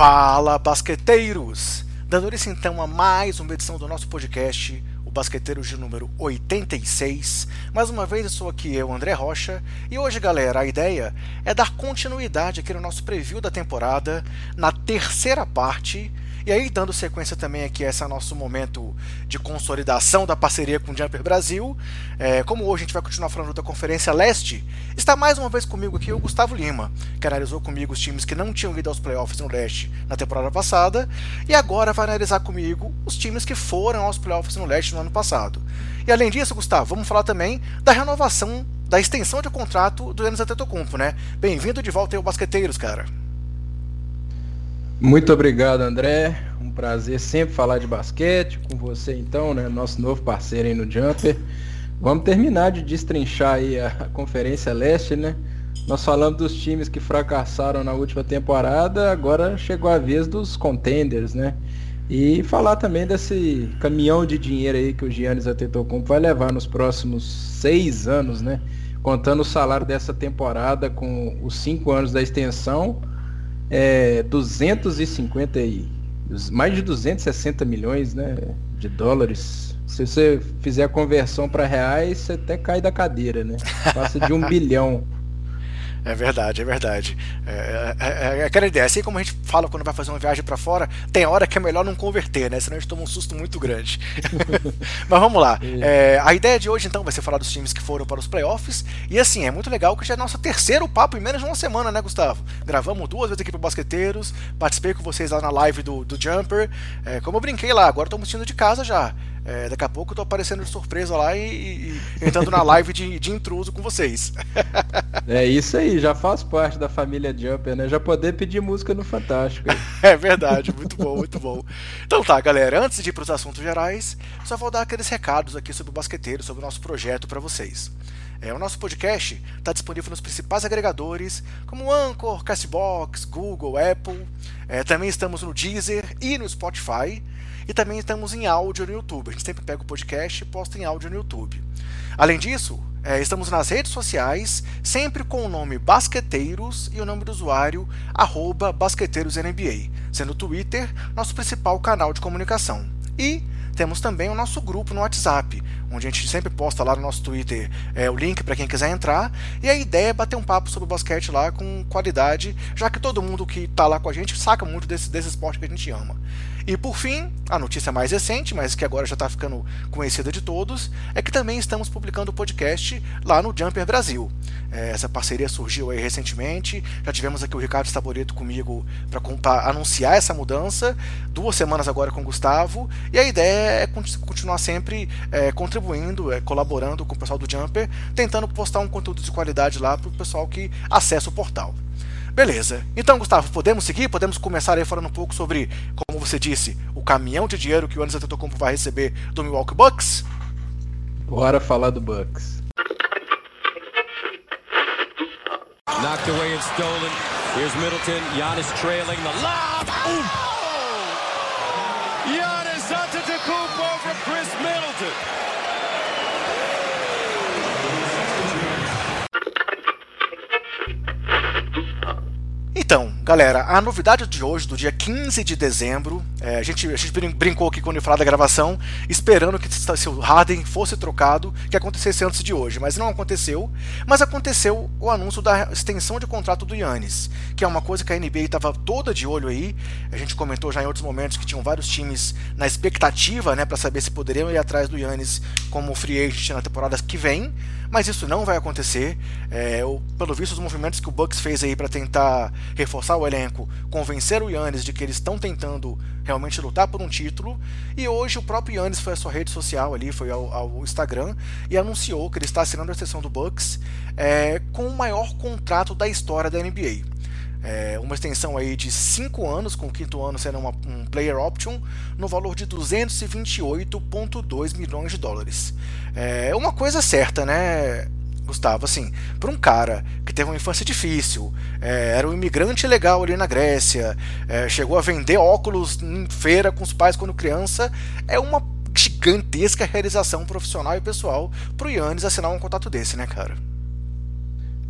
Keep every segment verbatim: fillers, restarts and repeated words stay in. Fala, basqueteiros! Dando início então a mais uma edição do nosso podcast, o Basqueteiros de número oitenta e seis. Mais uma vez eu sou aqui, eu, André Rocha, e hoje, galera, a ideia é dar continuidade aqui no nosso preview da temporada, na terceira parte, e aí dando sequência também aqui a esse nosso momento de consolidação da parceria com o Jumper Brasil. É, como hoje a gente vai continuar falando da Conferência Leste, está mais uma vez comigo aqui o Gustavo Lima, que analisou comigo os times que não tinham ido aos playoffs no Leste na temporada passada, e agora vai analisar comigo os times que foram aos playoffs no Leste no ano passado. E além disso, Gustavo, vamos falar também da renovação, da extensão de contrato do Giannis Antetokounmpo, né? Bem-vindo de volta aí ao Basqueteiros, cara. Muito obrigado, André, um prazer sempre falar de basquete com você então, né, nosso novo parceiro aí no Jumper. Vamos terminar de destrinchar aí a Conferência Leste, né, nós falamos dos times que fracassaram na última temporada, agora chegou a vez dos contenders, né, e falar também desse caminhão de dinheiro aí que o Giannis Antetokounmpo vai levar nos próximos seis anos, né, contando o salário dessa temporada com os cinco anos da extensão, é duzentos e cinquenta e mais de duzentos e sessenta milhões, né, de dólares. Se você fizer a conversão para reais, você até cai da cadeira, né? Passa de um bilhão. É verdade, é verdade. É, é, é aquela ideia, assim como a gente fala quando vai fazer uma viagem para fora, tem hora que é melhor não converter, né? Senão a gente toma um susto muito grande. Mas vamos lá. É, a ideia de hoje, então, vai ser falar dos times que foram para os playoffs. E assim, é muito legal que já é nosso terceiro papo em menos de uma semana, né, Gustavo? Gravamos duas vezes aqui pro Basqueteiros, participei com vocês lá na live do, do Jumper. É, como eu brinquei lá, agora estou me sentindo de casa já. É, daqui a pouco eu tô aparecendo de surpresa lá e, e, e entrando na live de, de intruso com vocês. É isso aí, já faz parte da família Jumper, né? Já poder pedir música no Fantástico. É verdade, muito bom, muito bom. Então tá, galera, antes de ir para os assuntos gerais, só vou dar aqueles recados aqui sobre o Basqueteiro, sobre o nosso projeto para vocês. É, o nosso podcast está disponível nos principais agregadores, como Anchor, Castbox, Google, Apple. É, também estamos no Deezer e no Spotify. E também estamos em áudio no YouTube. A gente sempre pega o podcast e posta em áudio no YouTube. Além disso, é, estamos nas redes sociais, sempre com o nome Basqueteiros e o nome do usuário, arroba BasqueteirosNBA, sendo o Twitter nosso principal canal de comunicação. E temos também o nosso grupo no WhatsApp, onde a gente sempre posta lá no nosso Twitter é, o link para quem quiser entrar, e a ideia é bater um papo sobre o basquete lá com qualidade, já que todo mundo que está lá com a gente saca muito desse, desse esporte que a gente ama. E por fim, a notícia mais recente, mas que agora já está ficando conhecida de todos, é que também estamos publicando o podcast lá no Jumper Brasil. É, essa parceria surgiu aí recentemente, já tivemos aqui o Ricardo Staboreto comigo para anunciar essa mudança, duas semanas agora com o Gustavo, e a ideia é continuar sempre é, contribuindo, é, colaborando com o pessoal do Jumper, tentando postar um conteúdo de qualidade lá para o pessoal que acessa o portal. Beleza, então Gustavo, podemos seguir? Podemos começar aí falando um pouco sobre, como você disse, o caminhão de dinheiro que o Giannis Antetokounmpo vai receber do Milwaukee Bucks? Bora falar do Bucks. Knocked away and stolen. Here's Middleton, Giannis trailing the lob. Um. Giannis Antetokounmpo from Chris Middleton. Então, galera, a novidade de hoje, do dia quinze de dezembro, é, a, gente, a gente brincou aqui quando eu falar da gravação, esperando que se o Harden fosse trocado, que acontecesse antes de hoje, mas não aconteceu, mas aconteceu o anúncio da extensão de contrato do Giannis, que é uma coisa que a N B A estava toda de olho aí, a gente comentou já em outros momentos que tinham vários times na expectativa, né, para saber se poderiam ir atrás do Giannis como free agent na temporada que vem, mas isso não vai acontecer, é, eu, pelo visto os movimentos que o Bucks fez aí para tentar reforçar o elenco, convencer o Giannis de que eles estão tentando realmente lutar por um título, e hoje o próprio Giannis foi à sua rede social ali, foi ao, ao Instagram, e anunciou que ele está assinando a extensão do Bucks é, com o maior contrato da história da N B A. É, uma extensão aí de cinco anos, com o quinto ano sendo uma, um player option, no valor de duzentos e vinte e oito vírgula dois milhões de dólares. É uma coisa certa, né, Gustavo? Assim, para um cara que teve uma infância difícil, é, era um imigrante legal ali na Grécia, é, chegou a vender óculos em feira com os pais quando criança, é uma gigantesca realização profissional e pessoal para o Giannis assinar um contrato desse, né, cara?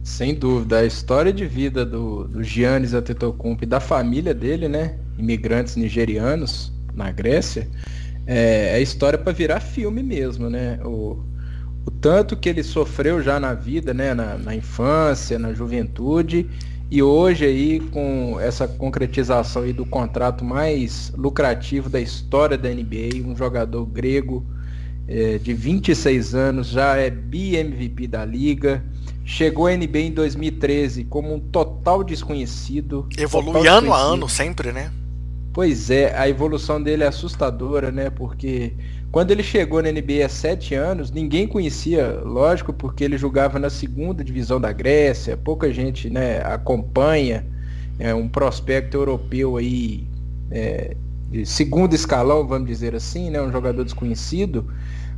Sem dúvida, a história de vida do, do Giannis Antetokounmpo e da família dele, né, imigrantes nigerianos na Grécia, é, é história para virar filme mesmo, né? O, o tanto que ele sofreu já na vida, né, na, na infância, na juventude, e hoje aí com essa concretização aí do contrato mais lucrativo da história da N B A, um jogador grego é, de vinte e seis anos, já é bi-M V P da liga. Chegou à N B A em dois mil e treze como um total desconhecido. Evolui total ano desconhecido. A ano, sempre, né? Pois é, a evolução dele é assustadora, né? Porque quando ele chegou na N B A há sete anos, ninguém conhecia, lógico, porque ele jogava na segunda divisão da Grécia, pouca gente, né, acompanha. É um prospecto europeu aí, é, de segundo escalão, vamos dizer assim, né? Um jogador desconhecido.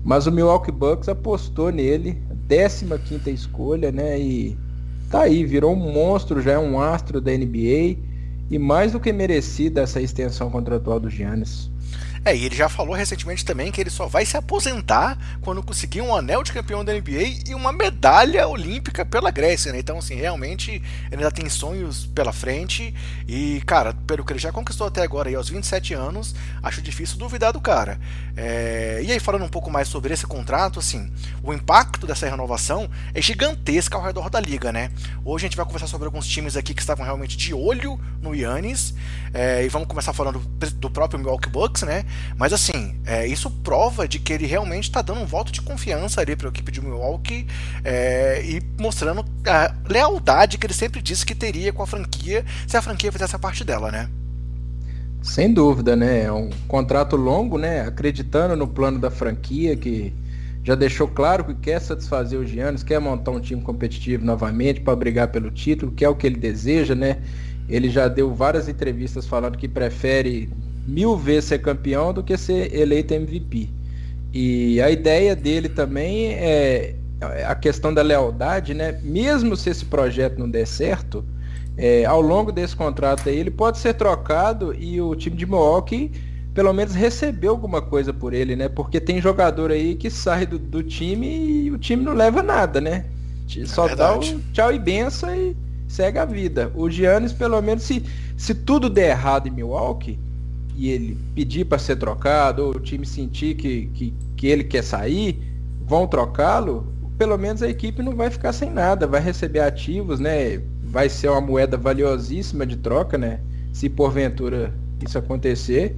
Mas o Milwaukee Bucks apostou nele, décima quinta escolha, né? E tá aí, virou um monstro, já é um astro da N B A, e mais do que merecida essa extensão contratual do Giannis. É, e ele já falou recentemente também que ele só vai se aposentar quando conseguir um anel de campeão da N B A e uma medalha olímpica pela Grécia, né? Então, assim, realmente ele ainda tem sonhos pela frente e, cara, pelo que ele já conquistou até agora aí aos vinte e sete anos, acho difícil duvidar do cara. É... E aí, falando um pouco mais sobre esse contrato, assim, o impacto dessa renovação é gigantesca ao redor da liga, né? Hoje a gente vai conversar sobre alguns times aqui que estavam realmente de olho no Giannis, é... e vamos começar falando do próprio Milwaukee Bucks, né? Mas assim, é, isso prova de que ele realmente está dando um voto de confiança ali para a equipe de Milwaukee, é, e mostrando a lealdade que ele sempre disse que teria com a franquia se a franquia fizesse a parte dela, né? Sem dúvida, né? É um contrato longo, né? Acreditando no plano da franquia, que já deixou claro que quer satisfazer os Giannis, quer montar um time competitivo novamente para brigar pelo título, que é o que ele deseja, né? Ele já deu várias entrevistas falando que prefere mil vezes ser campeão do que ser eleito M V P. E a ideia dele também é a questão da lealdade, né? Mesmo se esse projeto não der certo, é, ao longo desse contrato aí, ele pode ser trocado e o time de Milwaukee pelo menos receber alguma coisa por ele, né? Porque tem jogador aí que sai do, do time e o time não leva nada, né? Só é dá o tchau e benção e segue a vida. O Giannis, pelo menos, se, se tudo der errado em Milwaukee e ele pedir para ser trocado, ou o time sentir que, que, que ele quer sair, vão trocá-lo, pelo menos a equipe não vai ficar sem nada, vai receber ativos, né? Vai ser uma moeda valiosíssima de troca, né? Se porventura isso acontecer.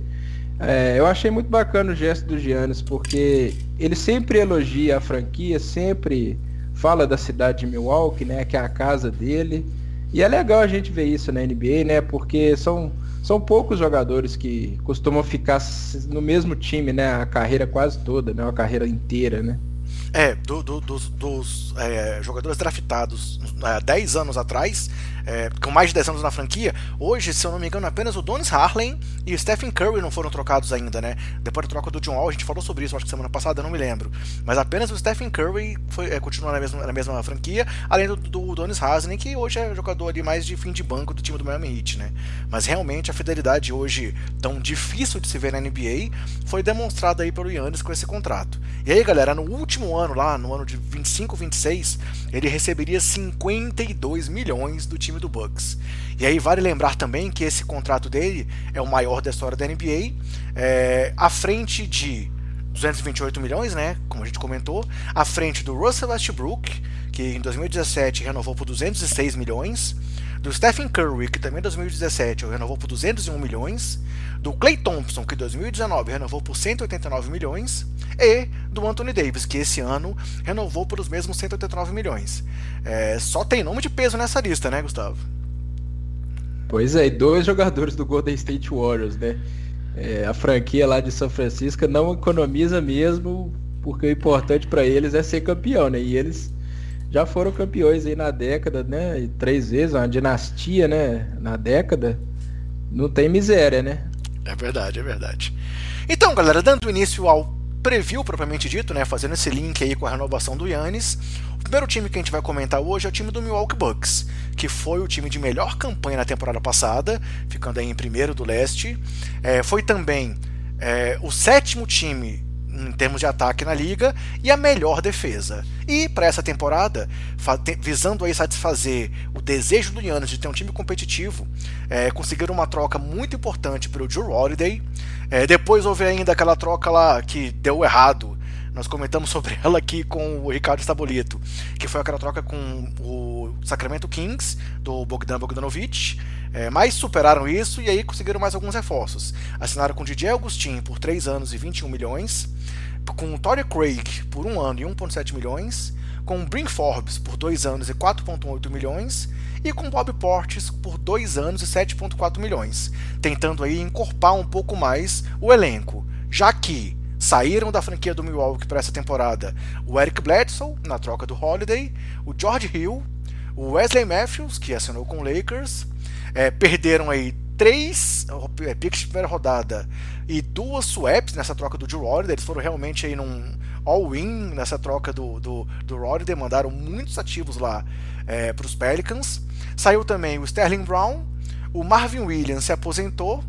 É, eu achei muito bacana o gesto do Giannis, porque ele sempre elogia a franquia, sempre fala da cidade de Milwaukee, né? Que é a casa dele. E é legal a gente ver isso na N B A, né? Porque são... São poucos jogadores que costumam ficar no mesmo time, né? A carreira quase toda, né? A carreira inteira, né? É, do, do, dos, dos é, jogadores draftados há dez anos atrás, é, com mais de dez anos na franquia, hoje, se eu não me engano, apenas o Donis Harlem e o Stephen Curry não foram trocados ainda, né? Depois da troca do John Wall, a gente falou sobre isso, acho que semana passada, não me lembro. Mas apenas o Stephen Curry foi, é, continua na mesma, na mesma franquia, além do, do Donis Haslem, que hoje é jogador ali mais de fim de banco do time do Miami Heat, né? Mas realmente a fidelidade hoje, tão difícil de se ver na N B A, foi demonstrada aí pelo Giannis com esse contrato. E aí, galera, no último ano, lá no ano de vinte e cinco, vinte e seis, ele receberia cinquenta e dois milhões do time do Bucks. E aí vale lembrar também que esse contrato dele é o maior da história da N B A, é, à frente de duzentos e vinte e oito milhões, né, como a gente comentou, à frente do Russell Westbrook, que em dois mil e dezessete renovou por duzentos e seis milhões, do Stephen Curry, que também em dois mil e dezessete renovou por duzentos e um milhões, do Klay Thompson, que em dois mil e dezenove renovou por cento e oitenta e nove milhões, e do Anthony Davis, que esse ano renovou pelos mesmos cento e oitenta e nove milhões. É, só tem nome de peso nessa lista, né, Gustavo? Pois é, e dois jogadores do Golden State Warriors, né? É, a franquia lá de São Francisco não economiza mesmo, porque o importante para eles é ser campeão, né? E eles já foram campeões aí na década, né? E três vezes, uma dinastia, né? Na década, não tem miséria, né? É verdade, é verdade. Então, galera, dando início ao preview propriamente dito, né? Fazendo esse link aí com a renovação do Giannis, o primeiro time que a gente vai comentar hoje é o time do Milwaukee Bucks, que foi o time de melhor campanha na temporada passada, ficando aí em primeiro do leste. É, foi também é, o sétimo time em termos de ataque na liga e a melhor defesa. E para essa temporada, visando aí satisfazer o desejo do Giannis de ter um time competitivo, é, conseguiram uma troca muito importante para o Jrue Holiday. É, depois houve ainda aquela troca lá que deu errado, nós comentamos sobre ela aqui com o Ricardo Stabolito, que foi aquela troca com o Sacramento Kings, do Bogdan Bogdanovic, é, mas superaram isso e aí conseguiram mais alguns reforços. Assinaram com o D J Augustin por três anos e vinte e um milhões, com o Tory Craig por um ano e um vírgula sete milhões, com o Bryn Forbes por dois anos e quatro vírgula oito milhões, e com o Bobby Portis por dois anos e sete vírgula quatro milhões, tentando aí encorpar um pouco mais o elenco, já que saíram da franquia do Milwaukee para essa temporada o Eric Bledsoe, na troca do Holiday, o George Hill, o Wesley Matthews, que assinou com o Lakers, é, perderam aí três é, picks de primeira rodada e duas swaps nessa troca do Jrue Holiday. Eles foram realmente aí num all-in nessa troca do, do, do Holiday, mandaram muitos ativos lá é, para os Pelicans. Saiu também o Sterling Brown, o Marvin Williams se aposentou,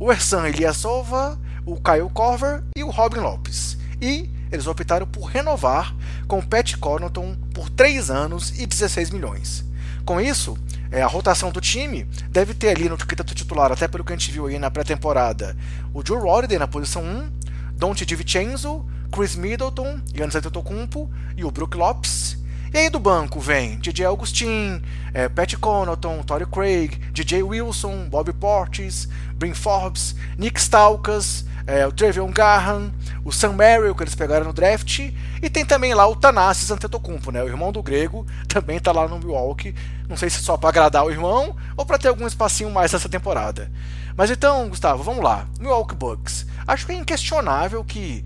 o Ersan Ilyasova, o Kyle Korver e o Robin Lopez. E eles optaram por renovar com o Pat Connaughton por três anos e dezesseis milhões. Com isso, a rotação do time deve ter ali no quinteto titular, até pelo que a gente viu aí na pré-temporada, o Jrue Holiday na posição um, Donte DiVincenzo, Chris Middleton, Giannis Antetokounmpo e o Brook Lopes. E aí do banco vem D J Augustin, é, Pat Connaughton, Torrey Craig, D J Wilson, Bobby Portis, Bryn Forbes, Nick Stalkas, é, o Trevion Garham, o Sam Merrill, que eles pegaram no draft, e tem também lá o Thanasis Antetokounmpo, né, o irmão do grego, também está lá no Milwaukee, não sei se só para agradar o irmão ou para ter algum espacinho mais nessa temporada. Mas então, Gustavo, vamos lá, Milwaukee Bucks, acho que é inquestionável que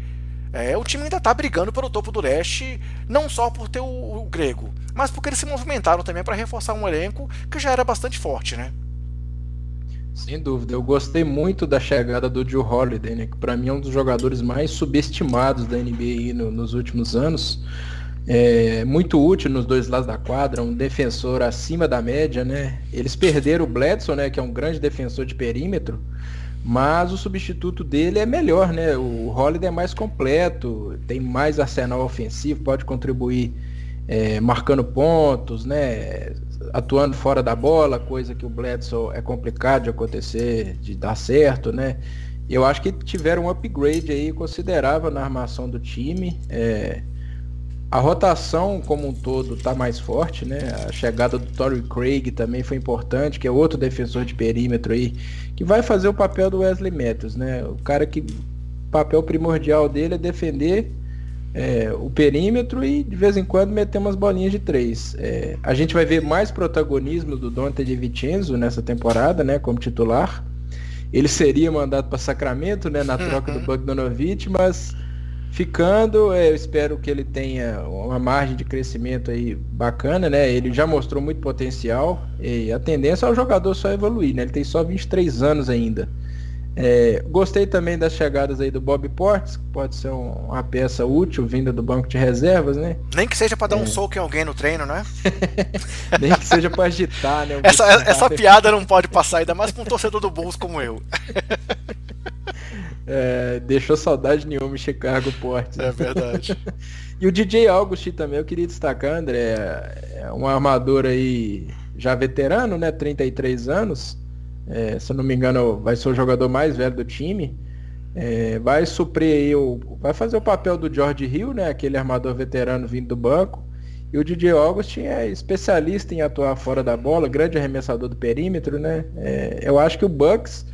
É, o time ainda está brigando pelo topo do leste, não só por ter o, o grego, mas porque eles se movimentaram também para reforçar um elenco que já era bastante forte, né? Sem dúvida, eu gostei muito da chegada do Jrue Holiday, né, que para mim é um dos jogadores mais subestimados da N B A no, nos últimos anos. É muito útil nos dois lados da quadra, um defensor acima da média, né? Eles perderam o Bledsoe, né, que é um grande defensor de perímetro, mas o substituto dele é melhor, né? O Holiday é mais completo, tem mais arsenal ofensivo, pode contribuir é, marcando pontos, né? Atuando fora da bola, coisa que o Bledsoe é complicado de acontecer, de dar certo, né? Eu acho que tiveram um upgrade aí considerável na armação do time. É... A rotação como um todo está mais forte, né? A chegada do Torrey Craig também foi importante, que é outro defensor de perímetro aí, que vai fazer o papel do Wesley Matthews, né? O cara que o papel primordial dele é defender é, o perímetro e de vez em quando meter umas bolinhas de três. É, a gente vai ver mais protagonismo do Donte DiVincenzo nessa temporada, né? Como titular. Ele seria mandado para Sacramento, né? Na troca uhum. do Bogdanovic, mas ficando, eu espero que ele tenha uma margem de crescimento aí bacana, né? Ele já mostrou muito potencial e a tendência é o jogador só evoluir, né? Ele tem só vinte e três anos ainda. É, gostei também das chegadas aí do Bobby Portis, que pode ser um, uma peça útil vinda do banco de reservas, né? Nem que seja para dar é. um soco em alguém no treino, né? Nem que seja para agitar, né? Essa, essa piada não pode passar, ainda mais para um torcedor do Bulls como eu. É, deixou saudade nenhuma em Chicago Portis. É verdade. E o D J Augustin também, eu queria destacar, André, é um armador aí já veterano, né? trinta e três anos. É, se eu não me engano, vai ser o jogador mais velho do time. É, vai suprir aí o, vai fazer o papel do George Hill, né? Aquele armador veterano vindo do banco. E o D J Augustin é especialista em atuar fora da bola, grande arremessador do perímetro, né? É, eu acho que o Bucks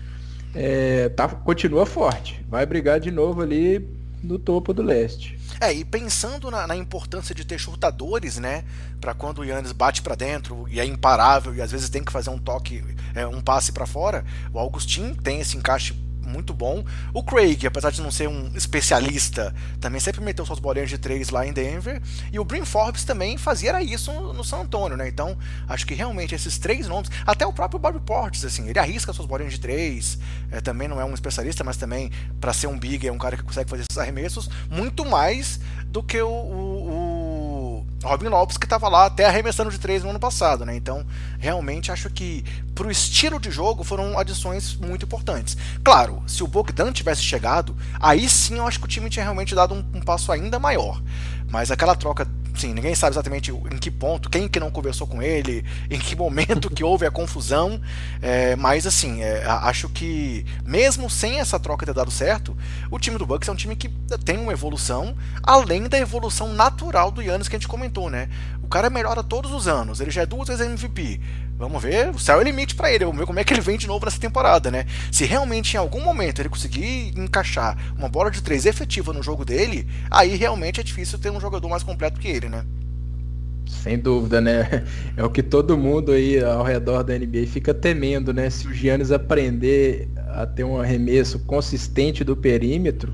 É, tá, continua forte, vai brigar de novo ali no topo do leste. É, e pensando na, na importância de ter chutadores, né, para quando o Giannis bate para dentro e é imparável e às vezes tem que fazer um toque, é, um passe para fora, o Augustin tem esse encaixe muito bom. O Craig, apesar de não ser um especialista, também sempre meteu suas bolinhas de três lá em Denver, e o Bryn Forbes também fazia era isso no San Antonio, né? Então acho que realmente esses três nomes, até o próprio Bobby Portis, assim, ele arrisca suas bolinhas de três, é, também não é um especialista, mas também para ser um big é um cara que consegue fazer esses arremessos muito mais do que o, o, o Robin Lopez, que estava lá até arremessando de três no ano passado, né? Então, realmente acho que pro estilo de jogo foram adições muito importantes. Claro, se o Bogdan tivesse chegado, aí sim eu acho que o time tinha realmente dado um, um passo ainda maior. Mas aquela troca, sim, ninguém sabe exatamente em que ponto, quem que não conversou com ele, em que momento que houve a confusão, é, mas assim, é, acho que mesmo sem essa troca ter dado certo, o time do Bucks é um time que tem uma evolução, além da evolução natural do Giannis que a gente comentou, né? O cara melhora todos os anos, ele já é duas vezes M V P, vamos ver, o céu é o limite pra ele, vamos ver como é que ele vem de novo nessa temporada, né? Se realmente em algum momento ele conseguir encaixar uma bola de três efetiva no jogo dele, aí realmente é difícil ter um jogador mais completo que ele, né? Sem dúvida, né? É o que todo mundo aí ao redor da N B A fica temendo, né? Se o Giannis aprender a ter um arremesso consistente do perímetro,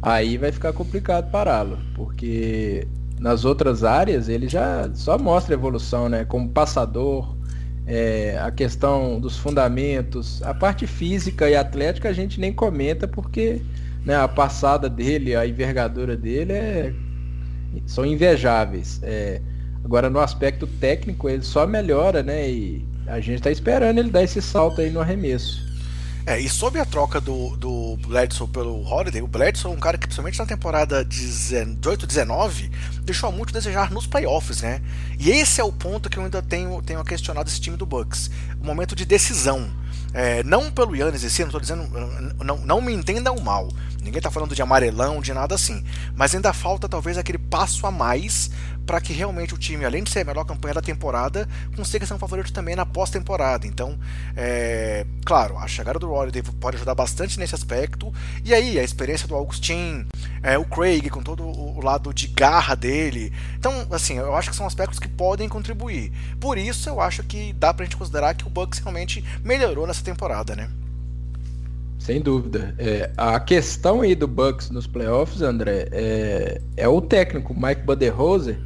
aí vai ficar complicado pará-lo, porque nas outras áreas ele já só mostra evolução, né? Como passador, é, a questão dos fundamentos, a parte física e atlética a gente nem comenta, porque, né, a passada dele, a envergadura dele é... são invejáveis. É, agora no aspecto técnico ele só melhora, né? E a gente tá esperando ele dar esse salto aí no arremesso. É, e sobre a troca do, do Bledsoe pelo Holiday, o Bledsoe é um cara que, principalmente na temporada dezoito dezenove, deixou muito a desejar nos playoffs, né? E esse é o ponto que eu ainda tenho, tenho questionado esse time do Bucks. O momento de decisão. É, não pelo Giannis em si, não tô dizendo, não, não me entendam mal, ninguém tá falando de amarelão, de nada assim, mas ainda falta talvez aquele passo a mais para que realmente o time, além de ser a melhor campanha da temporada, consiga ser um favorito também na pós-temporada. Então, é, claro, a chegada do Holiday pode ajudar bastante nesse aspecto, e aí a experiência do Augustin, é, o Craig com todo o lado de garra dele, então assim, eu acho que são aspectos que podem contribuir, por isso eu acho que dá pra gente considerar que o Bucks realmente melhorou nessa temporada, né? Sem dúvida. É, a questão aí do Bucks nos playoffs, André, é, é o técnico Mike Budenholzer.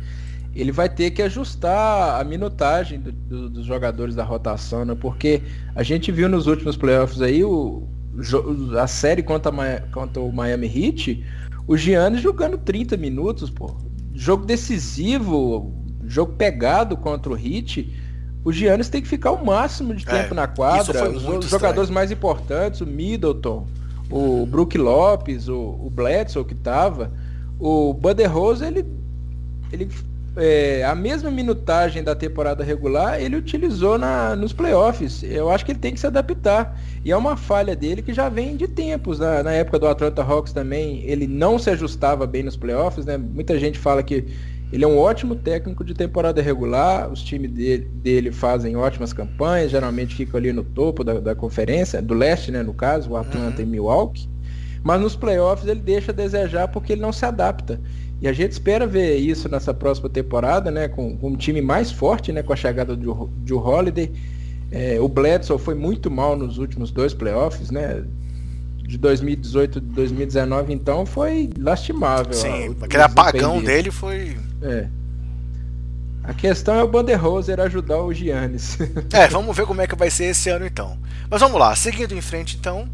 Ele vai ter que ajustar a minutagem do, do, dos jogadores da rotação, né? Porque a gente viu nos últimos playoffs aí o, a série contra, a, contra o Miami Heat, o Giannis jogando trinta minutos, pô. Jogo decisivo, jogo pegado contra o Heat. O Giannis tem que ficar o máximo de tempo é, na quadra, os jogadores estranho. mais importantes, o Middleton, o Brook Lopez, o, o Bledsoe que estava, o Budenholzer, ele, ele é, a mesma minutagem da temporada regular ele utilizou na, nos playoffs. Eu acho que ele tem que se adaptar, e é uma falha dele que já vem de tempos, na, na época do Atlanta Hawks também, ele não se ajustava bem nos playoffs, né? Muita gente fala que ele é um ótimo técnico de temporada regular, os times dele, dele fazem ótimas campanhas, geralmente ficam ali no topo da, da conferência, do leste, né, no caso, o Atlanta uhum. e Milwaukee, mas nos playoffs ele deixa a desejar porque ele não se adapta. E a gente espera ver isso nessa próxima temporada, né, com, com um time mais forte, né, com a chegada do Jrue Holiday. É, o Bledsoe foi muito mal nos últimos dois playoffs, né? De dois mil e dezoito e dois mil e dezenove, então, foi lastimável. Sim, ó, aquele apagão dele foi... É. A questão é o Budenholzer ajudar o Giannis. É, vamos ver como é que vai ser esse ano, então. Mas vamos lá, seguindo em frente, então,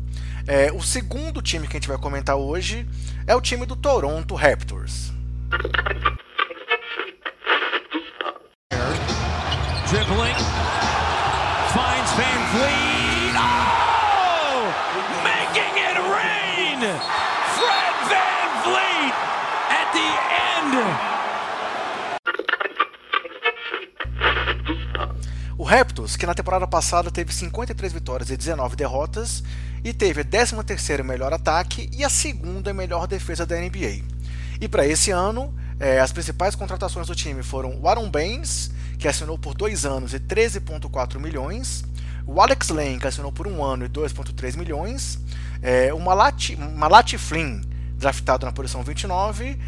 é, o segundo time que a gente vai comentar hoje é o time do Toronto Raptors. Dribbling, finds Van Vliet, oh! Making it rain! Fred Van Vliet at the end! O Raptors, que na temporada passada teve cinquenta e três vitórias e dezenove derrotas, e teve a décima terceira melhor ataque e a segunda melhor defesa da N B A. E para esse ano, é, as principais contratações do time foram o Aaron Baines, que assinou por dois anos e treze vírgula quatro milhões, o Alex Len, que assinou por um ano e dois vírgula três milhões, é, o Malachi, Malachi Flynn, draftado na posição vinte e nove,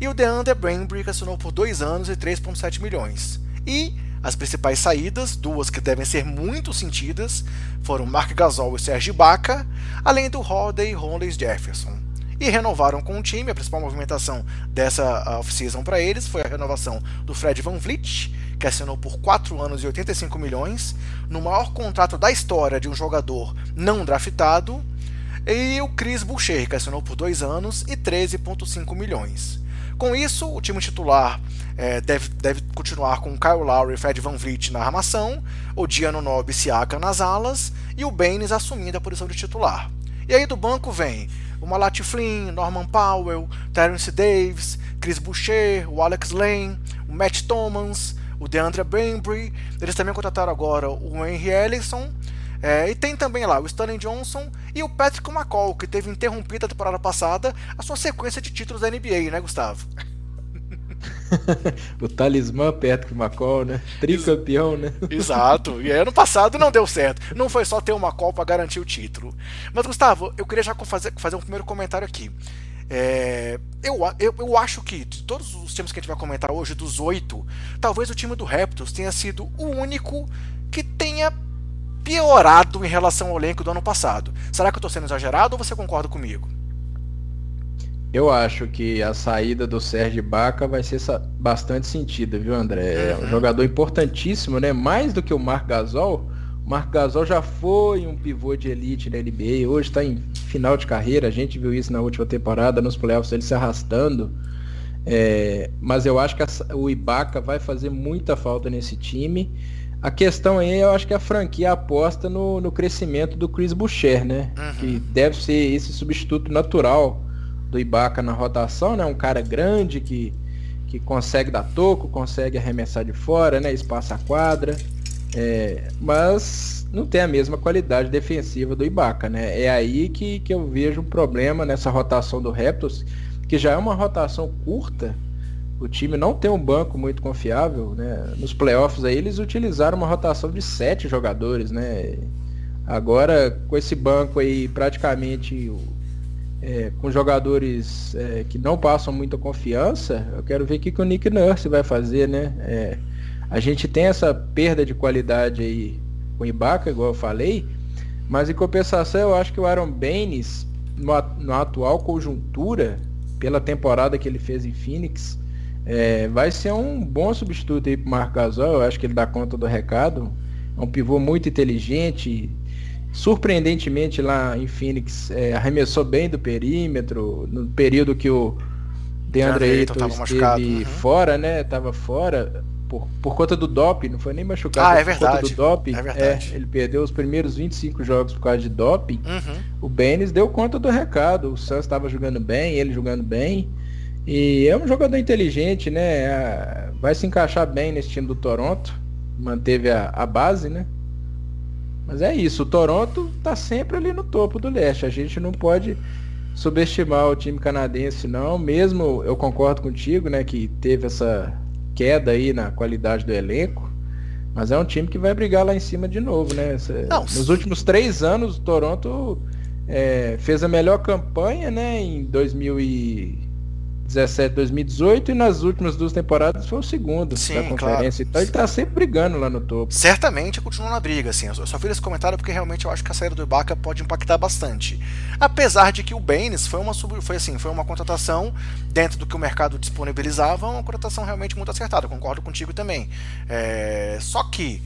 e o DeAndre Bembry, que assinou por dois anos e três vírgula sete milhões. E as principais saídas, duas que devem ser muito sentidas, foram Mark Gasol e Serge Ibaka, além do Holiday e Hollis Jefferson. E renovaram com o time, a principal movimentação dessa off-season para eles foi a renovação do Fred Van Vliet, que assinou por quatro anos e oitenta e cinco milhões, no maior contrato da história de um jogador não draftado, e o Chris Boucher, que assinou por dois anos e treze vírgula cinco milhões. Com isso, o time titular é, deve, deve continuar com Kyle Lowry e Fred Van Vliet na armação, o Giannunobi e Siaka nas alas e o Baines assumindo a posição de titular. E aí do banco vem o Malachi Flynn, Norman Powell, Terence Davis, Chris Boucher, o Alex Lane, o Matt Thomas, o DeAndre Bembry. Eles também contrataram agora o Henry Ellison. É, e tem também lá o Stanley Johnson e o Patrick McCall, que teve interrompida a temporada passada a sua sequência de títulos da N B A, né, Gustavo? O talismã Patrick McCall, né? Tricampeão, né? Exato. E ano passado não deu certo. Não foi só ter o McCall para garantir o título. Mas, Gustavo, eu queria já fazer, fazer um primeiro comentário aqui. É, eu, eu, eu acho que de todos os times que a gente vai comentar hoje, dos oito, talvez o time do Raptors tenha sido o único que tenha piorado em relação ao elenco do ano passado. Será que eu estou sendo exagerado ou você concorda comigo? Eu acho que a saída do Serge Ibaka vai ser bastante sentida, viu, André? É um jogador importantíssimo, né? Mais do que o Mark Gasol. O Mark Gasol já foi um pivô de elite na N B A, hoje está em final de carreira, a gente viu isso na última temporada, nos playoffs ele se arrastando. É, mas eu acho que a, o Ibaka vai fazer muita falta nesse time. A questão aí, eu acho que a franquia aposta no, no crescimento do Chris Boucher, né? Uhum. Que deve ser esse substituto natural do Ibaka na rotação, né? Um cara grande que, que consegue dar toco, consegue arremessar de fora, né? Espaça a quadra. É, mas não tem a mesma qualidade defensiva do Ibaka, né? É aí que, que eu vejo um problema nessa rotação do Raptors, que já é uma rotação curta. O time não tem um banco muito confiável, né? Nos playoffs aí eles utilizaram uma rotação de sete jogadores, né? Agora com esse banco aí praticamente é, com jogadores é, que não passam muita confiança, eu quero ver o que, que o Nick Nurse vai fazer, né? É, a gente tem essa perda de qualidade aí com o Ibaka, igual eu falei, mas em compensação eu acho que o Aaron Baines, na atual conjuntura, pela temporada que ele fez em Phoenix, É, vai ser um bom substituto aí pro Marc Gasol. Eu acho que ele dá conta do recado. É um pivô muito inteligente. Surpreendentemente lá em Phoenix é, arremessou bem do perímetro. No período que o DeAndre Ayton esteve uhum. fora, né? Tava fora por, por conta do doping, não foi nem machucado. Ah, é verdade. Por conta do doping, é verdade. É, ele perdeu os primeiros vinte e cinco jogos por causa de doping. Uhum. O Baines deu conta do recado. O Suns estava jogando bem, ele jogando bem. E é um jogador inteligente, né? Vai se encaixar bem nesse time do Toronto. Manteve a, a base, né? Mas é isso, o Toronto tá sempre ali no topo do leste. A gente não pode subestimar o time canadense, não. Mesmo, eu concordo contigo, né? Que teve essa queda aí na qualidade do elenco. Mas é um time que vai brigar lá em cima de novo, né? Nossa. Nos últimos três anos, o Toronto é, fez a melhor campanha, né? Em dois mil e dezessete, dois mil e dezoito, e nas últimas duas temporadas foi o segundo. Sim, da conferência. Claro. Então ele tá sempre brigando lá no topo. Certamente continua na briga, assim. Eu só fiz esse comentário porque realmente eu acho que a saída do Ibaka pode impactar bastante. Apesar de que o Baines foi uma, foi assim, foi uma contratação dentro do que o mercado disponibilizava, uma contratação realmente muito acertada. Eu concordo contigo também. É... Só que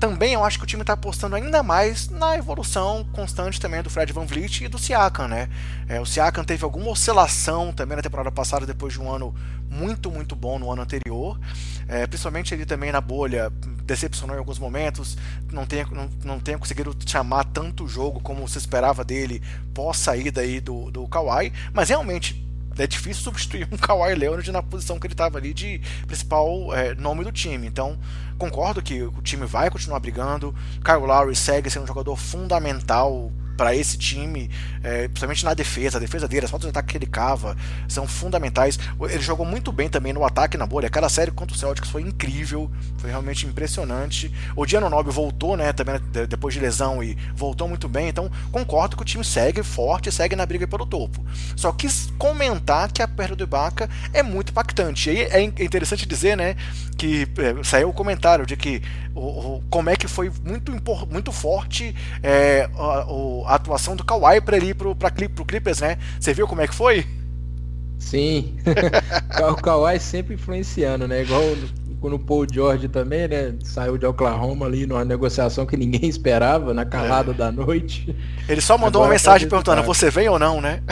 também eu acho que o time está apostando ainda mais na evolução constante também do Fred Van Vliet e do Siakam, né? É, o Siakam teve alguma oscilação também na temporada passada, depois de um ano muito, muito bom no ano anterior. É, principalmente ele também na bolha, decepcionou em alguns momentos, não tem, não, não tem conseguido chamar tanto jogo como se esperava dele pós saída aí do, do Kawhi, mas realmente é difícil substituir um Kawhi Leonard na posição que ele estava ali de principal é, nome do time. Então, concordo que o time vai continuar brigando. Kyle Lowry segue sendo um jogador fundamental para esse time, é, principalmente na defesa. A defesa dele, as faltas de ataque que ele cava são fundamentais. Ele jogou muito bem também no ataque na bolha. Aquela série contra o Celtics foi incrível, foi realmente impressionante. O Giannunobi voltou, né, também depois de lesão, e voltou muito bem. Então concordo que o time segue forte, segue na briga pelo topo. Só quis comentar que a perda do Ibaka é muito impactante. E é interessante dizer, né, que é, saiu o comentário de que o, o, como é que foi muito, muito forte é, o a atuação do Kawhi para ele ir pro, pra, pro Clippers, né? Você viu como é que foi? Sim. O Kawhi sempre influenciando, né? Igual quando o Paul George também, né, saiu de Oklahoma ali numa negociação que ninguém esperava, na calada é. da noite. Ele só mandou Agora uma mensagem perguntando, você vem ou não, né?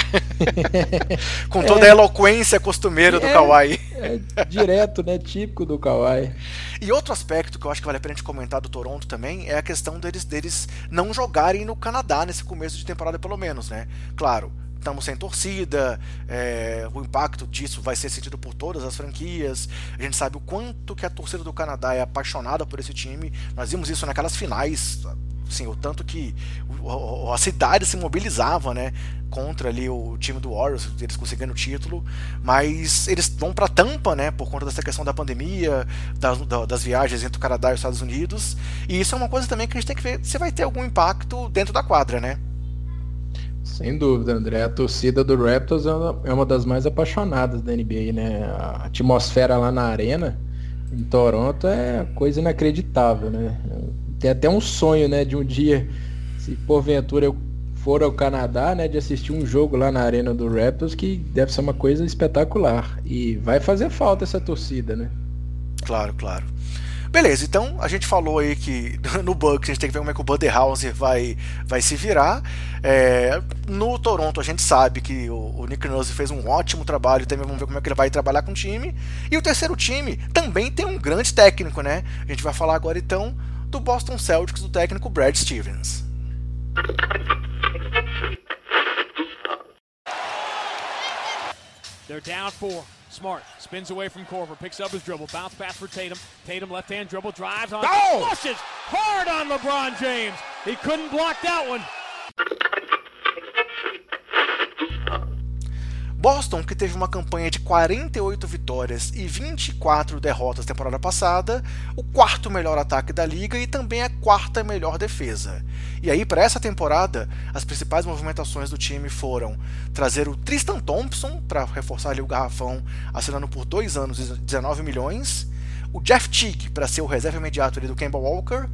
Com toda é. a eloquência costumeira é. do Kawhi. É direto, né, típico do Kawhi. E outro aspecto que eu acho que vale a pena a gente comentar do Toronto também é a questão deles, deles não jogarem no Canadá nesse começo de temporada, pelo menos, né? Claro, estamos sem torcida, é, o impacto disso vai ser sentido por todas as franquias, a gente sabe o quanto que a torcida do Canadá é apaixonada por esse time, nós vimos isso naquelas finais, assim, o tanto que o, a cidade se mobilizava, né, contra ali o time do Warriors, eles conseguindo o título, mas eles vão para Tampa, né, por conta dessa questão da pandemia, das, das viagens entre o Canadá e os Estados Unidos, e isso é uma coisa também que a gente tem que ver se vai ter algum impacto dentro da quadra, né? Sem dúvida, André. A torcida do Raptors é uma das mais apaixonadas da N B A, né? A atmosfera lá na arena, em Toronto, é coisa inacreditável, né? Tem até um sonho, né, de um dia, se porventura eu for ao Canadá, né, de assistir um jogo lá na arena do Raptors, que deve ser uma coisa espetacular. E vai fazer falta essa torcida, né? Claro, claro. Beleza, então a gente falou aí que no Bucks a gente tem que ver como é que o Budenholzer vai, vai se virar. É, no Toronto a gente sabe que o, o Nick Nurse fez um ótimo trabalho, também vamos ver como é que ele vai trabalhar com o time. E o terceiro time também tem um grande técnico, né? A gente vai falar agora então do Boston Celtics, do técnico Brad Stevens. They're down four. Smart spins away from Corver, picks up his dribble, bounce pass for Tatum. Tatum left hand dribble, drives on, oh! Flushes hard on LeBron James. He couldn't block that one. Boston, que teve uma campanha de quarenta e oito vitórias e vinte e quatro derrotas na temporada passada, o quarto melhor ataque da liga e também a quarta melhor defesa. E aí, para essa temporada, as principais movimentações do time foram trazer o Tristan Thompson, para reforçar ali o garrafão, assinando por dois anos e dezenove milhões, o Jeff Teague, para ser o reserva imediato ali do Kemba Walker,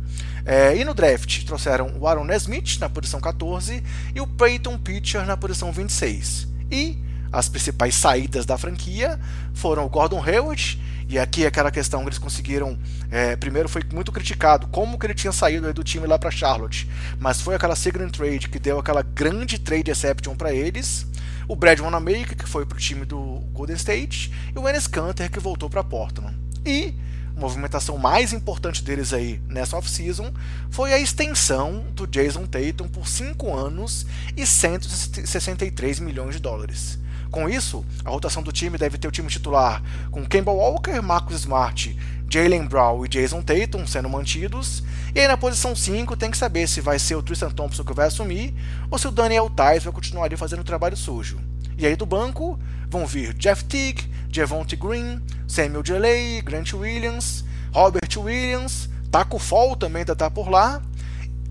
é, e no draft trouxeram o Aaron Nesmith, na posição quatorze, e o Peyton Pritchard, na posição vinte e seis. E as principais saídas da franquia foram o Gordon Hayward, e aqui aquela questão que eles conseguiram, é, primeiro foi muito criticado como que ele tinha saído aí do time lá para Charlotte, mas foi aquela sign and trade que deu aquela grande trade exception para eles, o Brad Wanamaker, que foi para o time do Golden State, e o Enes Kanter, que voltou para Portland. E a movimentação mais importante deles aí nessa off-season foi a extensão do Jason Tatum por cinco anos e cento e sessenta e três milhões de dólares. Com isso, a rotação do time deve ter o time titular com Kemba Walker, Marcus Smart, Jaylen Brown e Jason Tatum sendo mantidos. E aí na posição cinco tem que saber se vai ser o Tristan Thompson que vai assumir ou se o Daniel Theis vai continuar ali fazendo o trabalho sujo. E aí do banco vão vir Jeff Teague, Javonte Green, Samuel Delay, Grant Williams, Robert Williams, Taco Fall também ainda tá por lá,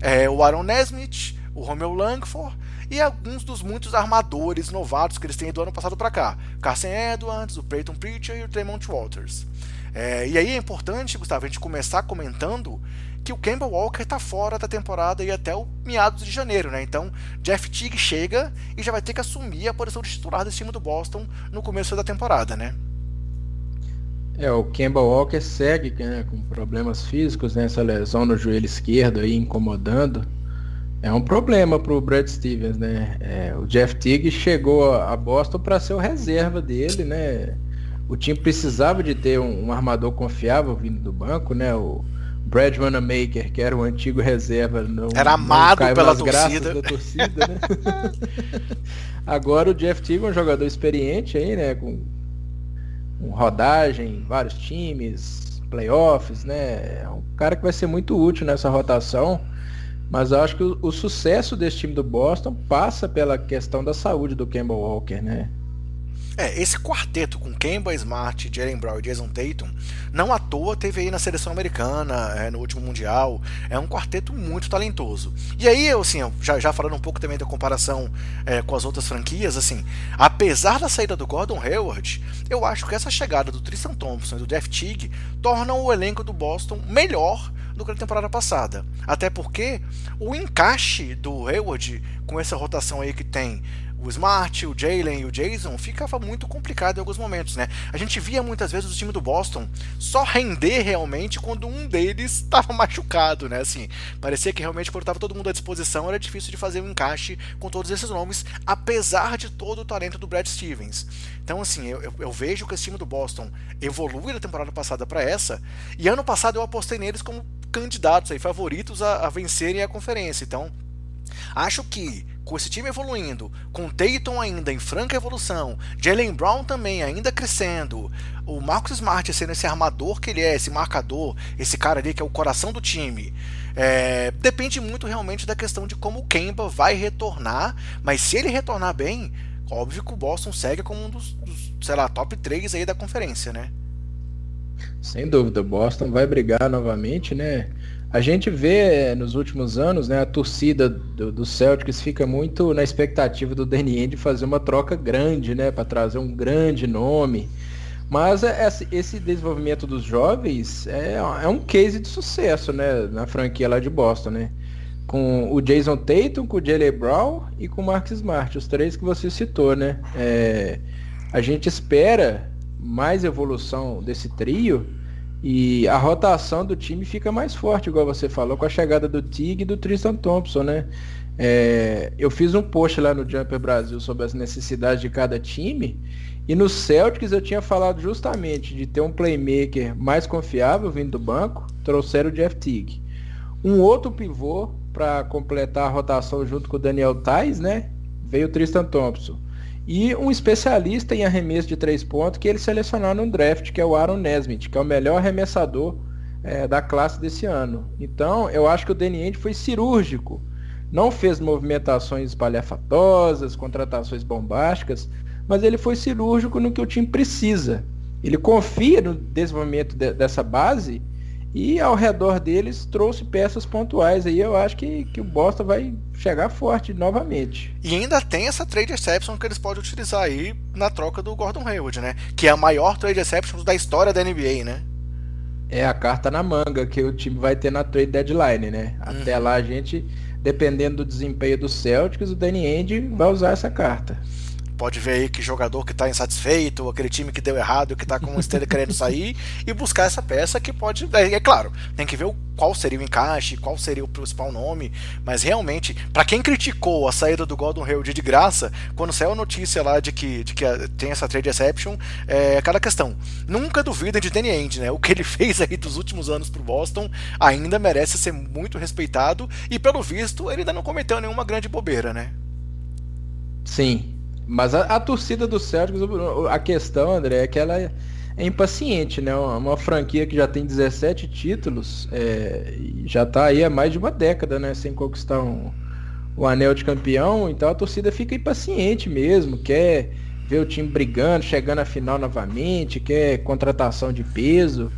é, o Aaron Nesmith, o Romeo Langford, e alguns dos muitos armadores novatos que eles têm do ano passado para cá. Carson Edwards, o Peyton Pritchard e o Tremont Waters. É, e aí é importante, Gustavo, a gente começar comentando que o Kemba Walker está fora da temporada e até o meados de janeiro, né? Então, Jeff Teague chega e já vai ter que assumir a posição de titular desse time do Boston no começo da temporada, né? É, o Kemba Walker segue, né, com problemas físicos, né, essa lesão no joelho esquerdo aí incomodando. É um problema para o Brad Stevens, né? É, o Jeff Teague chegou a Boston para ser o reserva dele, né? O time precisava de ter um, um armador confiável vindo do banco, né? O Brad Wanamaker, que era o antigo reserva, não era amado não pela torcida. Da torcida, né? Agora o Jeff Teague é um jogador experiente aí, né? Com, com rodagem, vários times, playoffs, né? É um cara que vai ser muito útil nessa rotação. Mas eu acho que o, o sucesso desse time do Boston passa pela questão da saúde do Kemba Walker, né? É, esse quarteto com Kemba, Smart, Jaylen Brown e Jason Tatum, não à toa teve aí na seleção americana, é, no último mundial, é um quarteto muito talentoso. E aí, assim, já, já falando um pouco também da comparação é, com as outras franquias, assim, apesar da saída do Gordon Hayward, eu acho que essa chegada do Tristan Thompson e do Jeff Teague tornam o elenco do Boston melhor do que na temporada passada, até porque o encaixe do Hayward com essa rotação aí que tem o Smart, o Jaylen e o Jason, ficava muito complicado em alguns momentos, né? A gente via muitas vezes o time do Boston só render realmente quando um deles estava machucado, né? Assim, parecia que realmente quando estava todo mundo à disposição era difícil de fazer um encaixe com todos esses nomes, apesar de todo o talento do Brad Stevens. Então, assim, eu, eu, eu vejo que esse time do Boston evolui da temporada passada para essa, e ano passado eu apostei neles como candidatos aí, favoritos a, a vencerem a conferência. Então, acho que com esse time evoluindo, com Tatum ainda em franca evolução, Jaylen Brown também ainda crescendo, o Marcus Smart sendo esse armador que ele é, esse marcador, esse cara ali que é o coração do time, é, depende muito realmente da questão de como o Kemba vai retornar, mas se ele retornar bem, óbvio que o Boston segue como um dos, dos sei lá, top três aí da conferência, né? Sem dúvida, Boston vai brigar novamente, né? A gente vê nos últimos anos, né, a torcida do, do Celtics fica muito na expectativa do D N A de fazer uma troca grande, né, para trazer um grande nome. Mas esse desenvolvimento dos jovens é, é um case de sucesso, né, na franquia lá de Boston, né? Com o Jason Tatum, com o Jaylen Brown e com o Marcus Smart, os três que você citou, né? É, a gente espera mais evolução desse trio. E a rotação do time fica mais forte, igual você falou, com a chegada do Teague e do Tristan Thompson, né? É, eu fiz um post lá no Jumper Brasil sobre as necessidades de cada time, e no Celtics eu tinha falado justamente de ter um playmaker mais confiável vindo do banco, trouxeram o Jeff Teague. Um outro pivô para completar a rotação junto com o Daniel Tais, né? Veio o Tristan Thompson. E um especialista em arremesso de três pontos que eles selecionaram no draft, que é o Aaron Nesmith, que é o melhor arremessador é, da classe desse ano. Então, eu acho que o Danny Ainge foi cirúrgico. Não fez movimentações espalhafatosas, contratações bombásticas, mas ele foi cirúrgico no que o time precisa. Ele confia no desenvolvimento de, dessa base e, ao redor deles, trouxe peças pontuais. Aí eu acho que, que o Boston vai chegar forte novamente. E ainda tem essa trade exception que eles podem utilizar aí na troca do Gordon Hayward, né? Que é a maior trade exception da história da N B A, né? É a carta na manga que o time vai ter na trade deadline, né? Uhum. Até lá a gente, dependendo do desempenho dos Celtics, o Danny Ainge vai usar essa carta. Pode ver aí que jogador que está insatisfeito, aquele time que deu errado, que está com uma estrela querendo sair, e buscar essa peça que pode... É, é claro, tem que ver o, qual seria o encaixe, qual seria o principal nome, mas realmente, para quem criticou a saída do Gordon Hayward de graça, quando saiu a notícia lá de que, de que tem essa trade exception, é aquela questão. Nunca duvida de Danny Ainge, né? O que ele fez aí dos últimos anos pro Boston ainda merece ser muito respeitado, e pelo visto, ele ainda não cometeu nenhuma grande bobeira, né? Sim. Mas a, a torcida do Celtics, a questão, André, é que ela é impaciente, né? Uma, uma franquia que já tem dezessete títulos, é, já está aí há mais de uma década, né? Sem conquistar um, um anel de campeão, então a torcida fica impaciente mesmo, quer ver o time brigando, chegando à final novamente, quer contratação de peso,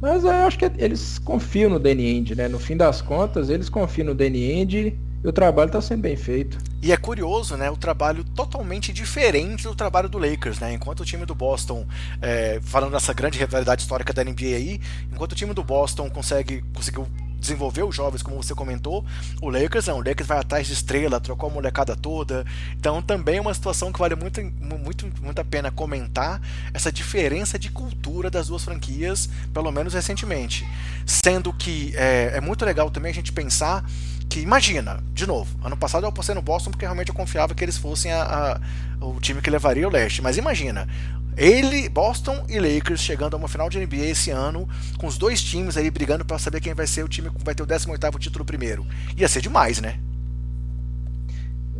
mas eu acho que eles confiam no Danny Ainge, né? No fim das contas, eles confiam no Danny Ainge. O trabalho está sendo bem feito. E é curioso, né? O trabalho totalmente diferente do trabalho do Lakers, né? Enquanto o time do Boston, é, falando dessa grande rivalidade histórica da N B A aí, enquanto o time do Boston consegue, conseguiu desenvolver os jovens, como você comentou, o Lakers não, o Lakers vai atrás de estrela, trocou a molecada toda. Então também é uma situação que vale muito, muito, muito a pena comentar, essa diferença de cultura das duas franquias, pelo menos recentemente. Sendo que é, é muito legal também a gente pensar que, imagina, de novo, ano passado eu apostei no Boston porque realmente eu confiava que eles fossem a, a, o time que levaria o leste, mas imagina, ele, Boston e Lakers chegando a uma final de N B A esse ano, com os dois times aí brigando para saber quem vai ser o time que vai ter o décimo oitavo título primeiro, ia ser demais, né?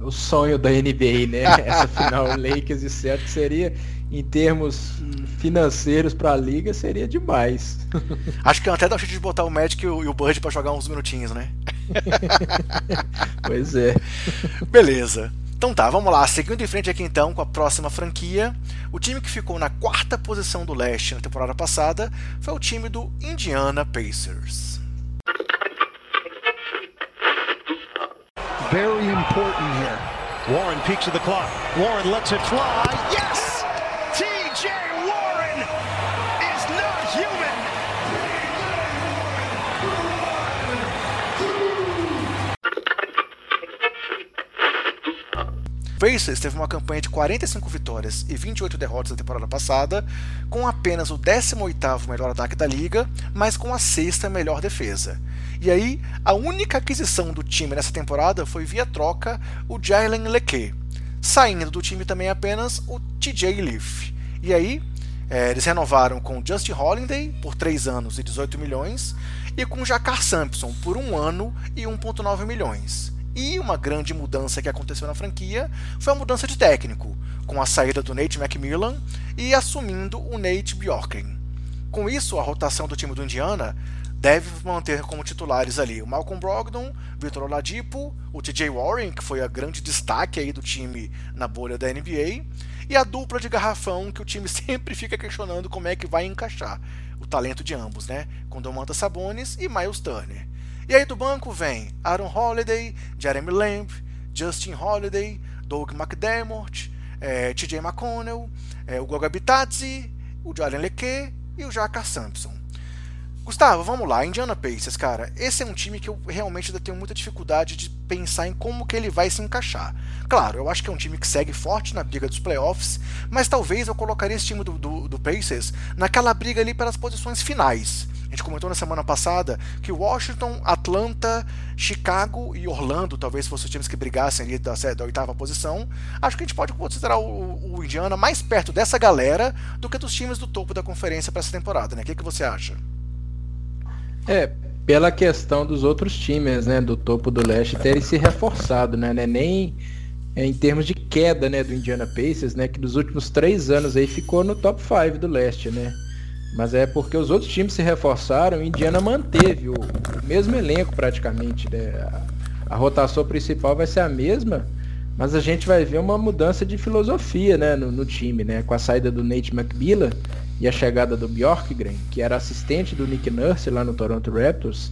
O sonho da N B A, né? Essa final Lakers e Celtics seria, em termos financeiros para a liga, seria demais. Acho que até dá o jeito de botar o Magic e o Bird para jogar uns minutinhos, né? Pois é. Beleza. Então tá, vamos lá. Seguindo em frente aqui então com a próxima franquia. O time que ficou na quarta posição do leste na temporada passada foi o time do Indiana Pacers. Very important here. Warren peaks at the clock. Warren lets it fly. Yes! Pacers teve uma campanha de quarenta e cinco vitórias e vinte e oito derrotas na temporada passada, com apenas o décimo oitavo melhor ataque da liga, mas com a sexta melhor defesa. E aí, a única aquisição do time nessa temporada foi via troca o Jalen Lecque, saindo do time também apenas o T J Leaf. E aí, é, eles renovaram com Justin Holiday por três anos e dezoito milhões, e com Jakarr Sampson por um ano e um vírgula nove milhões. E uma grande mudança que aconteceu na franquia foi a mudança de técnico, com a saída do Nate McMillan e assumindo o Nate Bjorken. Com isso, a rotação do time do Indiana deve manter como titulares ali o Malcolm Brogdon, Victor Oladipo, o T J Warren, que foi a grande destaque aí do time na bolha da N B A, e a dupla de garrafão que o time sempre fica questionando como é que vai encaixar o talento de ambos, né? Com Domantas Sabonis e Myles Turner. E aí do banco vem Aaron Holiday, Jeremy Lamb, Justin Holiday, Doug McDermott, é, T J McConnell, é, o Goga Bitadze, o Jalen Lecque e o Jakarr Sampson. Gustavo, vamos lá, Indiana Pacers, cara, esse é um time que eu realmente tenho muita dificuldade de pensar em como que ele vai se encaixar. Claro, eu acho que é um time que segue forte na briga dos playoffs, mas talvez eu colocaria esse time do, do, do Pacers naquela briga ali pelas posições finais. A gente comentou na semana passada que Washington, Atlanta, Chicago e Orlando talvez fossem os times que brigassem ali da, da oitava posição. Acho que a gente pode considerar o, o Indiana mais perto dessa galera do que dos times do topo da conferência para essa temporada, né? O que, que você acha? É, pela questão dos outros times, né, do topo do leste terem se reforçado, né? Nem em termos de queda, né, do Indiana Pacers, né, que nos últimos três anos aí ficou no top cinco do leste, né? Mas é porque os outros times se reforçaram e o Indiana manteve o mesmo elenco praticamente, né? A, a rotação principal vai ser a mesma, mas a gente vai ver uma mudança de filosofia, né, no, no time, né? Com a saída do Nate McMillan e a chegada do Bjorkgren, que era assistente do Nick Nurse lá no Toronto Raptors,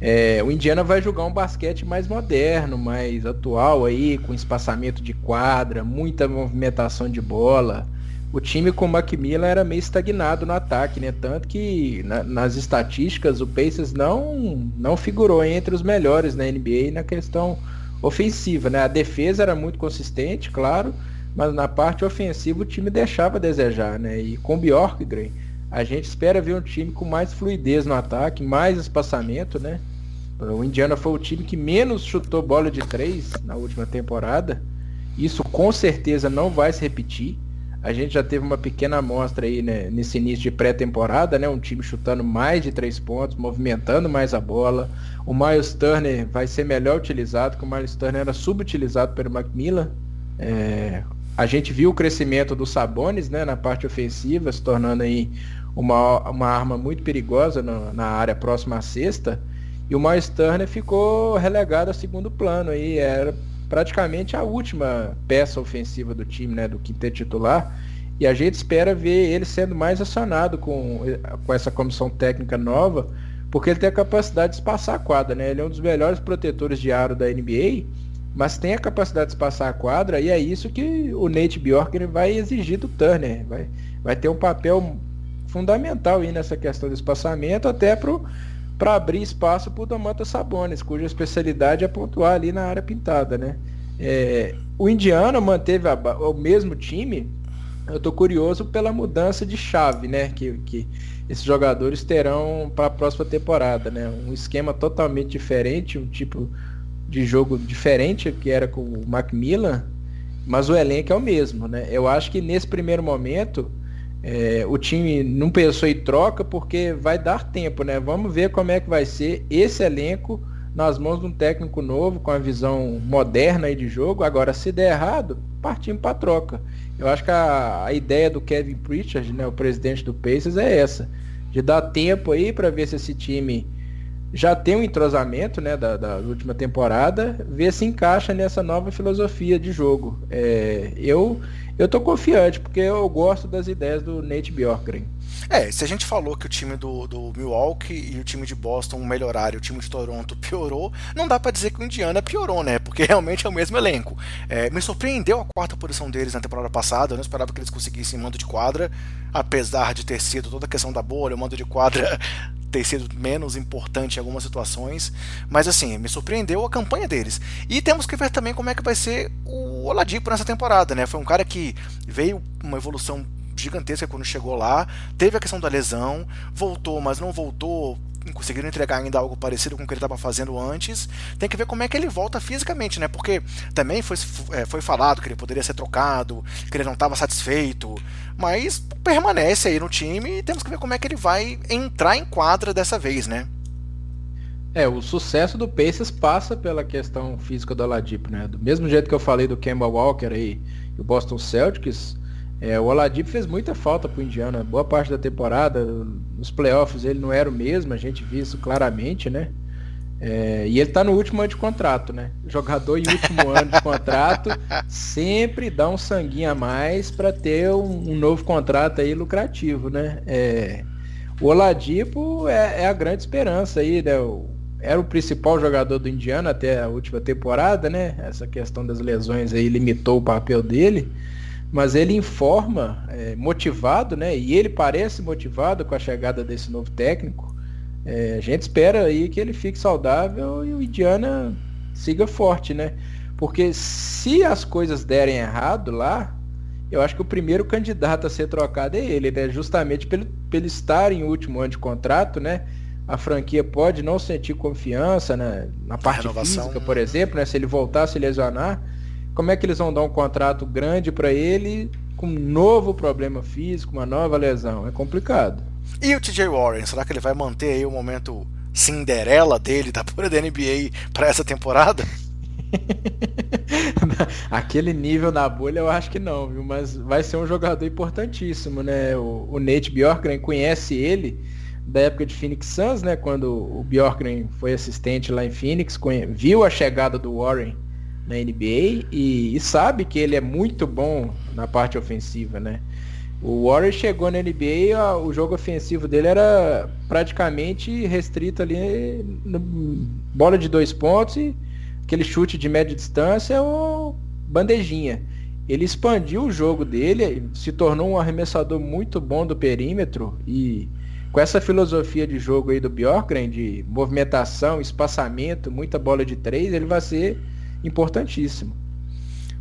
é, o Indiana vai jogar um basquete mais moderno, mais atual, aí, com espaçamento de quadra, muita movimentação de bola. O time com o McMillan era meio estagnado no ataque, né? Tanto que na, nas estatísticas o Pacers não, não figurou entre os melhores na N B A na questão ofensiva, né? A defesa era muito consistente, claro, mas na parte ofensiva o time deixava a desejar, né? E com o Bjorkgren a gente espera ver um time com mais fluidez no ataque, mais espaçamento, né? O Indiana foi o time que menos chutou bola de três na última temporada. Isso com certeza não vai se repetir. A gente já teve uma pequena amostra aí, né, nesse início de pré-temporada, né, um time chutando mais de três pontos, movimentando mais a bola. O Myles Turner vai ser melhor utilizado, porque o Myles Turner era subutilizado pelo McMillan. É, a gente viu o crescimento dos Sabonis, né, na parte ofensiva, se tornando aí uma, uma arma muito perigosa no, na área próxima à cesta. E o Myles Turner ficou relegado a segundo plano aí, era praticamente a última peça ofensiva do time, né, do quinteto titular, e a gente espera ver ele sendo mais acionado com, com essa comissão técnica nova, porque ele tem a capacidade de espaçar a quadra, né? Ele é um dos melhores protetores de aro da N B A, mas tem a capacidade de espaçar a quadra, e é isso que o Nate Bjorken vai exigir do Turner, vai, vai ter um papel fundamental aí nessa questão do espaçamento, até pro para abrir espaço para o Domantas Sabonis, cuja especialidade é pontuar ali na área pintada, né? É, o Indiana manteve a, o mesmo time. Eu estou curioso pela mudança de chave, né, que, que esses jogadores terão para a próxima temporada, né? Um esquema totalmente diferente, um tipo de jogo diferente que era com o McMillan, mas o elenco é o mesmo, né? Eu acho que nesse primeiro momento É, o time não pensou em troca porque vai dar tempo, né? Vamos ver como é que vai ser esse elenco nas mãos de um técnico novo, com a visão moderna aí de jogo. Agora, se der errado, partimos para troca. Eu acho que a, a ideia do Kevin Pritchard, né, o presidente do Pacers, é essa, de dar tempo aí para ver se esse time já tem um entrosamento, né, da, da última temporada, ver se encaixa nessa nova filosofia de jogo. É, eu eu tô confiante, porque eu gosto das ideias do Nate Bjorkgren. É, se a gente falou que o time do, do Milwaukee e o time de Boston melhoraram e o time de Toronto piorou, não dá pra dizer que o Indiana piorou, né? Porque realmente é o mesmo elenco. É, me surpreendeu a quarta posição deles na temporada passada, eu não esperava que eles conseguissem mando de quadra, apesar de ter sido toda a questão da bolha, o mando de quadra ter sido menos importante em algumas situações, mas assim, me surpreendeu a campanha deles. E temos que ver também como é que vai ser o o Oladipo nessa temporada, né? Foi um cara que veio uma evolução gigantesca quando chegou lá, teve a questão da lesão, voltou, mas não voltou, conseguiram entregar ainda algo parecido com o que ele estava fazendo antes. Tem que ver como é que ele volta fisicamente, né? Porque também foi, foi falado que ele poderia ser trocado, que ele não estava satisfeito, mas permanece aí no time e temos que ver como é que ele vai entrar em quadra dessa vez, né? É, o sucesso do Pacers passa pela questão física do Oladipo, né? Do mesmo jeito que eu falei do Kemba Walker aí, e o Boston Celtics, é, o Oladipo fez muita falta pro Indiana, boa parte da temporada, nos playoffs ele não era o mesmo, a gente viu isso claramente, né? É, e ele tá no último ano de contrato, né? Jogador em último ano de contrato sempre dá um sanguinho a mais para ter um, um novo contrato aí lucrativo, né? É, o Oladipo é, é a grande esperança aí, né? O, era o principal jogador do Indiana até a última temporada, né? Essa questão das lesões aí limitou o papel dele, mas ele informa, é, motivado, né? E ele parece motivado com a chegada desse novo técnico. É, a gente espera aí que ele fique saudável e o Indiana siga forte, né? Porque se as coisas derem errado lá, eu acho que o primeiro candidato a ser trocado é ele, né? Justamente pelo, pelo estar em último ano de contrato, né? A franquia pode não sentir confiança, né, na parte física, por exemplo, né, se ele voltar a se lesionar, como é que eles vão dar um contrato grande para ele com um novo problema físico, uma nova lesão? É complicado. E o T J Warren, será que ele vai manter aí o momento Cinderela dele da pura da N B A para essa temporada? Aquele nível na bolha eu acho que não, viu? Mas vai ser um jogador importantíssimo, né? O, o Nate Bjorkgren conhece ele da época de Phoenix Suns, né? Quando o Bjorkgren foi assistente lá em Phoenix, viu a chegada do Warren na N B A e, e sabe que ele é muito bom na parte ofensiva, né? O Warren chegou na N B A, a, o jogo ofensivo dele era praticamente restrito ali no, bola de dois pontos e aquele chute de média distância ou bandejinha. Ele expandiu o jogo dele, se tornou um arremessador muito bom do perímetro e com essa filosofia de jogo aí do Bjorkgren, de movimentação, espaçamento, muita bola de três, ele vai ser importantíssimo.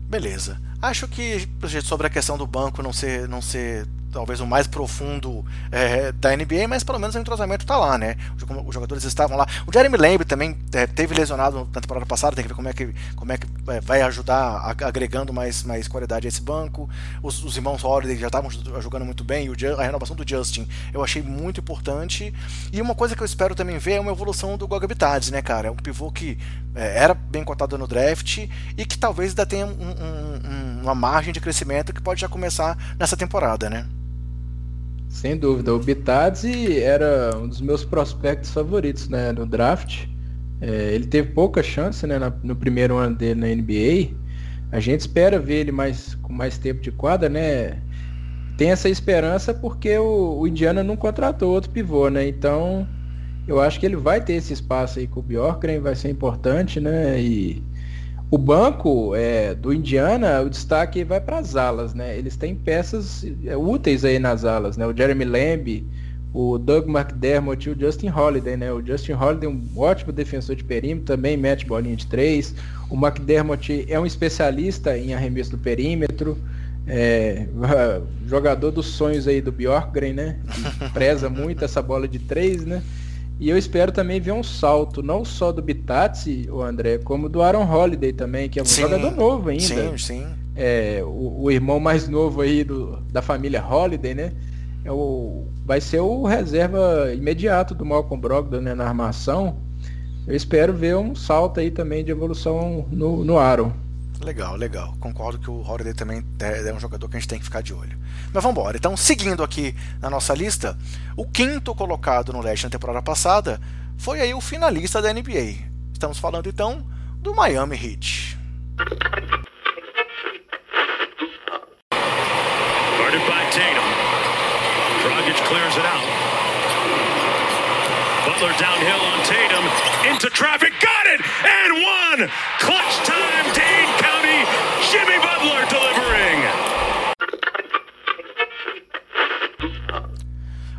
Beleza. Acho que sobre a questão do banco não ser, não ser talvez o mais profundo é, da N B A, mas pelo menos o entrosamento está lá, né? Os jogadores estavam lá. O Jeremy Lamb também é, teve lesionado na temporada passada, tem que ver como é que, como é que vai ajudar agregando mais, mais qualidade a esse banco. Os, os irmãos Holiday já estavam jogando muito bem, e o, a renovação do Justin eu achei muito importante. E uma coisa que eu espero também ver é uma evolução do Goga Bitadze, né, cara? É um pivô que é, era bem cotado no draft e que talvez ainda tenha um, um, uma margem de crescimento que pode já começar nessa temporada, né? Sem dúvida, o Bitadze era um dos meus prospectos favoritos, né, no draft. É, ele teve pouca chance, né, na, no primeiro ano dele na N B A. A gente espera ver ele mais, com mais tempo de quadra, né? Tem essa esperança porque o, o Indiana não contratou outro pivô, né? Então eu acho que ele vai ter esse espaço aí com o Bjorkgren, vai ser importante, né? E o banco é, do Indiana, o destaque vai para as alas, né? Eles têm peças úteis aí nas alas, né? O Jeremy Lamb, o Doug McDermott e o Justin Holiday, né? O Justin Holiday é um ótimo defensor de perímetro, também mete bolinha de três. O McDermott é um especialista em arremesso do perímetro, é, jogador dos sonhos aí do Bjorkgren, né? Que preza muito essa bola de três, né? E eu espero também ver um salto, não só do Bitadze, o André, como do Aaron Holiday também, que é um sim, jogador novo ainda. Sim, sim. É, o, o irmão mais novo aí do, da família Holiday, né? É o, vai ser o reserva imediato do Malcolm Brogdon, né, na armação. Eu espero ver um salto aí também de evolução no, no Aaron. Legal, legal. Concordo que o Holiday também é um jogador que a gente tem que ficar de olho. Mas vamos embora. Então, seguindo aqui na nossa lista, o quinto colocado no leste na temporada passada foi aí o finalista da N B A. Estamos falando, então, do Miami Heat. Guarded by Tatum. Dragic clears it out. Butler downhill on Tatum. Into traffic. Got it! And one! Clutch time, Dade County. Jimmy Butler delivering.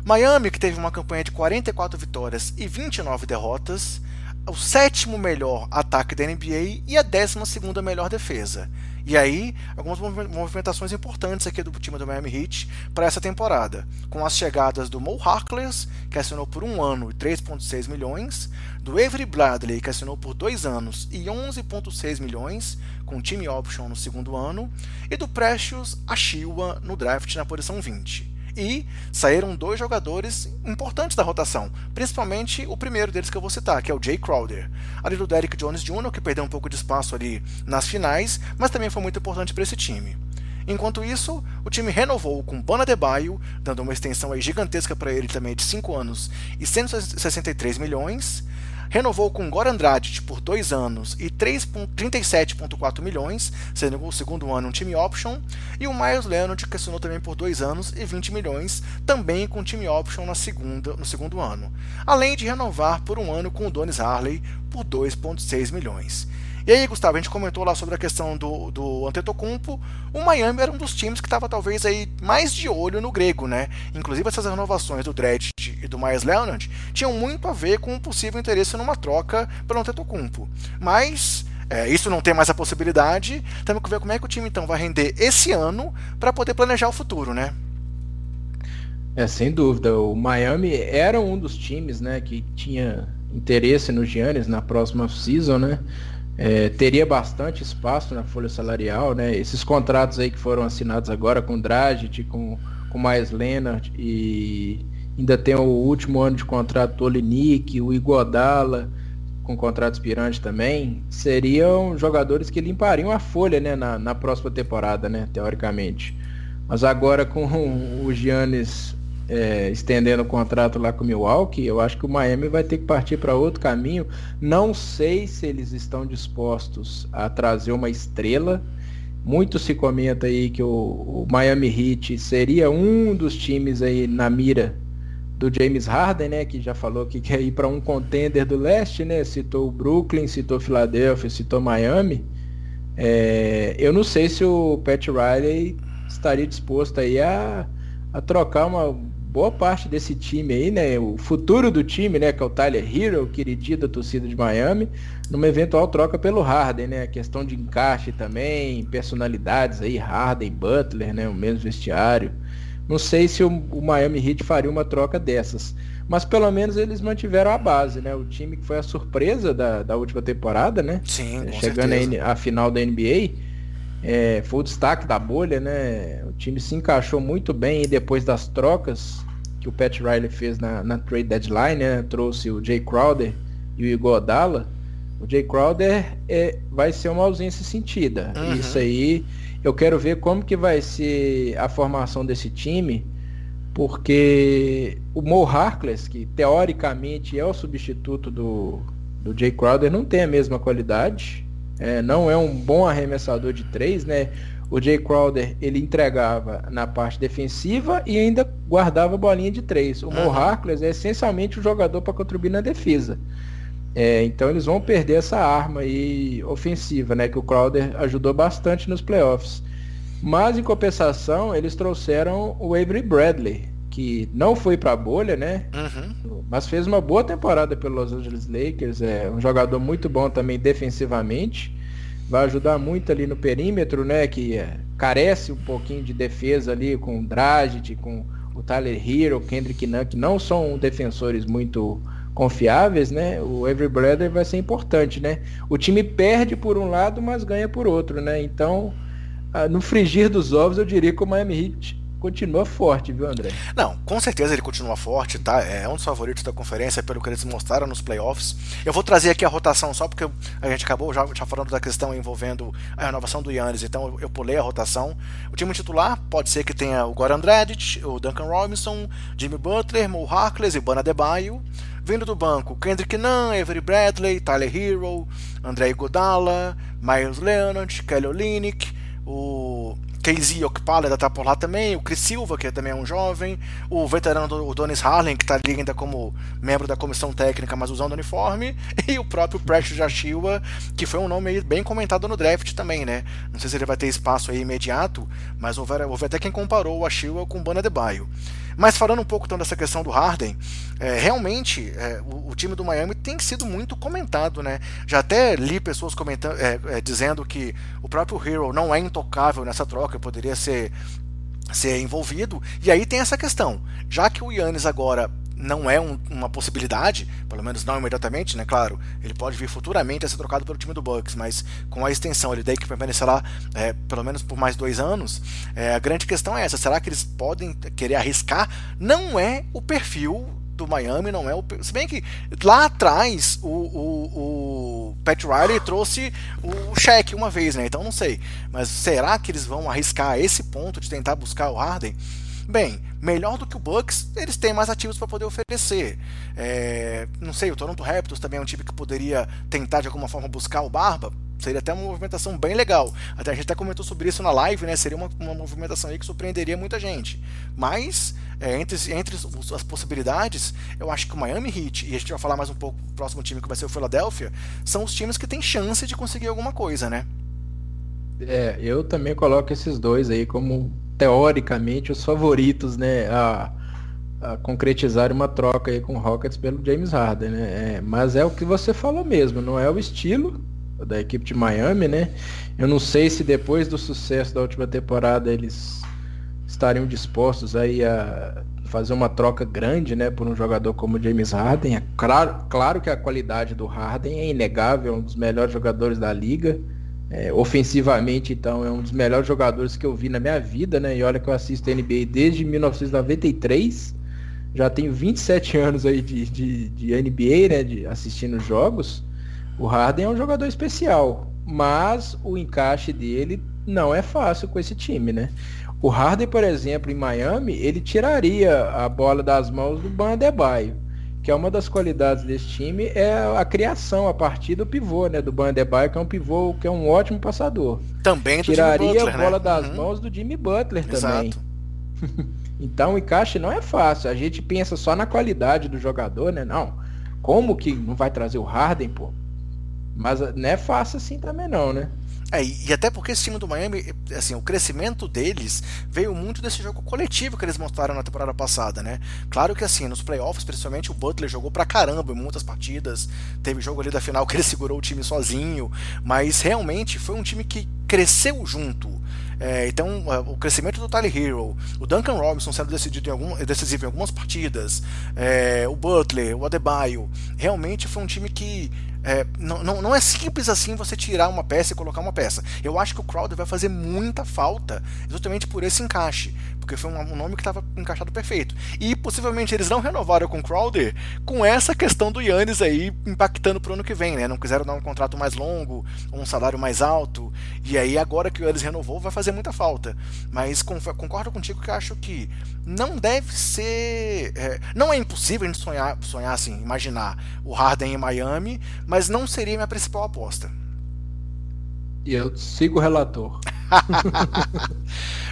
Miami, que teve uma campanha de quarenta e quatro vitórias e vinte e nove derrotas, o sétimo melhor ataque da N B A e a décima segunda melhor defesa. E aí, algumas movimentações importantes aqui do time do Miami Heat para essa temporada, com as chegadas do Mo Harkless, que assinou por um ano e três vírgula seis milhões, do Avery Bradley, que assinou por dois anos e onze vírgula seis milhões, com time option no segundo ano, e do Precious Achiuwa no draft na posição vinte. E saíram dois jogadores importantes da rotação, principalmente o primeiro deles que eu vou citar, que é o Jay Crowder, ali do Derrick Jones Júnior, que perdeu um pouco de espaço ali nas finais, mas também foi muito importante para esse time. Enquanto isso, o time renovou com Bana Adebayo, dando uma extensão aí gigantesca para ele também de cinco anos e cento e sessenta e três milhões, renovou com Goran Dragic por dois anos e trinta e sete vírgula quatro milhões, sendo o segundo ano um time option, e o Myles Leonard, que assinou também por dois anos e vinte milhões, também com time option na segunda, no segundo ano, além de renovar por um ano com o Udonis Haslem por dois vírgula seis milhões. E aí, Gustavo, a gente comentou lá sobre a questão do, do Antetokounmpo. O Miami era um dos times que estava talvez aí mais de olho no grego, né? Inclusive essas renovações do Dredd e do Myles Leonard tinham muito a ver com o possível interesse numa troca pelo Antetokounmpo. Mas é, isso não tem mais a possibilidade. Temos que ver como é que o time então vai render esse ano para poder planejar o futuro, né? É, sem dúvida. O Miami era um dos times, né, que tinha interesse no Giannis na próxima season, né? É, teria bastante espaço na folha salarial, né? Esses contratos aí que foram assinados agora com o Dragic, com o Myles Leonard, e ainda tem o último ano de contrato do Olynyk, o Iguodala com contrato expirante também, seriam jogadores que limpariam a folha, né, na, na próxima temporada, né, teoricamente. Mas agora com o Giannis É, estendendo o contrato lá com o Milwaukee, eu acho que o Miami vai ter que partir para outro caminho. Não sei se eles estão dispostos a trazer uma estrela. Muito se comenta aí que o, o Miami Heat seria um dos times aí na mira do James Harden, né, que já falou que quer ir para um contender do leste, né? Citou o Brooklyn, citou Filadélfia, citou Miami. É, eu não sei se o Pat Riley estaria disposto aí a a trocar uma boa parte desse time aí, né, o futuro do time, né, que é o Tyler Herro, o queridinho da torcida de Miami, numa eventual troca pelo Harden, né, a questão de encaixe também, personalidades aí, Harden, Butler, né, o mesmo vestiário. Não sei se o, o Miami Heat faria uma troca dessas, mas pelo menos eles mantiveram a base, né, o time que foi a surpresa da, da última temporada, né, sim, chegando aí à final da N B A. É, foi o destaque da bolha, né? O time se encaixou muito bem depois das trocas que o Pat Riley fez na, na trade deadline, né? Trouxe o Jay Crowder e o Iguodala. O Jay Crowder é, vai ser uma ausência sentida. Uhum. Isso aí, eu quero ver como que vai ser a formação desse time, porque o Mo Harkless, que teoricamente é o substituto do, do Jay Crowder, não tem a mesma qualidade. É, não é um bom arremessador de três, né? O Jay Crowder, ele entregava na parte defensiva e ainda guardava bolinha de três. O Mo Harkless é essencialmente um jogador para contribuir na defesa. É, então eles vão perder essa arma aí ofensiva, né, que o Crowder ajudou bastante nos playoffs. Mas em compensação, eles trouxeram o Avery Bradley, que não foi para a bolha, né? Uhum. Mas fez uma boa temporada pelo Los Angeles Lakers, é um jogador muito bom também defensivamente, vai ajudar muito ali no perímetro, né? Que é, carece um pouquinho de defesa ali com o Dragic, com o Tyler Herro, o Kendrick Nunn, que não são defensores muito confiáveis, né? O Avery Bradley vai ser importante, né? O time perde por um lado, mas ganha por outro, né? Então, no frigir dos ovos, eu diria que o Miami Heat continua forte, viu, André? Não, com certeza ele continua forte, tá? É um dos favoritos da conferência, pelo que eles mostraram nos playoffs. Eu vou trazer aqui a rotação só porque a gente acabou já, já falando da questão envolvendo a renovação do Giannis, então eu pulei a rotação. O time titular pode ser que tenha o Goran Dragic, o Duncan Robinson, Jimmy Butler, Mo Harkless e Bana Adebayo. Vindo do banco, Kendrick Nunn, Avery Bradley, Tyler Herro, Andre Iguodala, Myles Leonard, Kelly Olynyk, o Casey Okpala ainda tá por lá também, o Chris Silva, que também é um jovem, o veterano do Udonis Haslem, que tá ali ainda como membro da comissão técnica, mas usando o uniforme, e o próprio Precious Achiuwa, que foi um nome aí bem comentado no draft também, né? Não sei se ele vai ter espaço aí imediato, mas houve, houve até quem comparou o Achiuwa com o Bana Adebayo. Mas falando um pouco então dessa questão do Harden, é, realmente é, o, o time do Miami tem sido muito comentado, né? Já até li pessoas comentando, é, é, dizendo que o próprio Hero não é intocável nessa troca, poderia ser, ser envolvido. E aí tem essa questão, já que o Giannis agora não é um, uma possibilidade, pelo menos não imediatamente, né? Claro, ele pode vir futuramente a ser trocado pelo time do Bucks, mas com a extensão ele daí que permanecer lá é, pelo menos por mais dois anos, é, a grande questão é essa, será que eles podem querer arriscar? Não é o perfil do Miami, não é o... Se bem que lá atrás o, o, o Pat Riley trouxe o Shaq uma vez, né? Então não sei, mas será que eles vão arriscar a esse ponto de tentar buscar o Harden? Bem, melhor do que o Bucks, eles têm mais ativos para poder oferecer. É, não sei, o Toronto Raptors também é um time que poderia tentar de alguma forma buscar o Barba. Seria até uma movimentação bem legal. Até, a gente até comentou sobre isso na live, né? Seria uma, uma movimentação aí que surpreenderia muita gente. Mas, é, entre, entre as possibilidades, eu acho que o Miami Heat, e a gente vai falar mais um pouco do próximo time que vai ser o Philadelphia, são os times que têm chance de conseguir alguma coisa, né? É, eu também coloco esses dois aí como teoricamente os favoritos, né, a, a concretizar uma troca aí com o Rockets pelo James Harden, né? É, mas é o que você falou mesmo, não é o estilo da equipe de Miami, né? Eu não sei se depois do sucesso da última temporada eles estariam dispostos aí a fazer uma troca grande, né, por um jogador como o James Harden. É claro, claro que a qualidade do Harden é inegável, é um dos melhores jogadores da liga. É, ofensivamente, então, é um dos melhores jogadores que eu vi na minha vida, né? E olha que eu assisto a N B A desde mil novecentos e noventa e três, já tenho vinte e sete anos aí de, de, de N B A, né? De, assistindo jogos. O Harden é um jogador especial, mas o encaixe dele não é fácil com esse time, né? O Harden, por exemplo, em Miami, ele tiraria a bola das mãos do Bam Adebayo, que é uma das qualidades desse time, é a criação a partir do pivô, né, do Bam Adebayo, que é um pivô que é um ótimo passador. Também do Tiraria Jimmy Butler, a bola né? das uhum. mãos do Jimmy Butler também. Exato. Então o encaixe não é fácil. A gente pensa só na qualidade do jogador, né? Não, como que não vai trazer o Harden, pô? Mas não é fácil assim também não, né? É, e até porque esse time do Miami, assim, o crescimento deles veio muito desse jogo coletivo que eles mostraram na temporada passada, né? Claro que assim, nos playoffs, principalmente, o Butler jogou pra caramba em muitas partidas, teve jogo ali da final que ele segurou o time sozinho, mas realmente foi um time que cresceu junto. É, então, o crescimento do Tyler Herro, o Duncan Robinson sendo decidido em algum, decisivo em algumas partidas, é, o Butler, o Adebayo, realmente foi um time que É, não, não, não é simples assim você tirar uma peça e colocar uma peça. Eu acho que o Crowder vai fazer muita falta exatamente por esse encaixe, porque foi um, um nome que estava encaixado perfeito. E possivelmente eles não renovaram com o Crowder com essa questão do Giannis aí impactando pro ano que vem, né? Não quiseram dar um contrato mais longo, um salário mais alto, e aí agora que o Giannis renovou vai fazer muita falta. Mas com, concordo contigo que acho que não deve ser... É, não é impossível a gente sonhar, sonhar assim, imaginar o Harden em Miami, mas não seria minha principal aposta. E eu sigo o relator.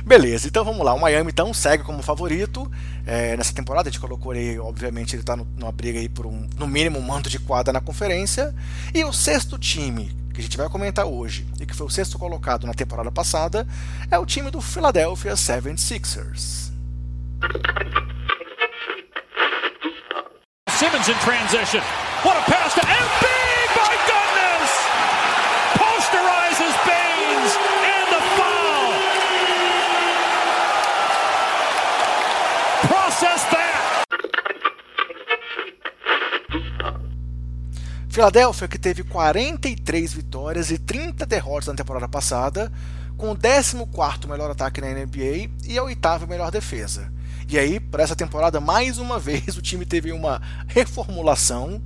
Beleza, então vamos lá. O Miami então segue como favorito é, nessa temporada. A gente colocou ele, obviamente, ele está numa briga aí por um, no mínimo um manto de quadra na conferência. E o sexto time que a gente vai comentar hoje e que foi o sexto colocado na temporada passada é o time do Philadelphia setenta e seis ers. Simmons in transition. What a pass to M B! Philadelphia, que teve quarenta e três vitórias e trinta derrotas na temporada passada, com o décimo quarto melhor ataque na N B A e a oitava melhor defesa. E aí, para essa temporada, mais uma vez, o time teve uma reformulação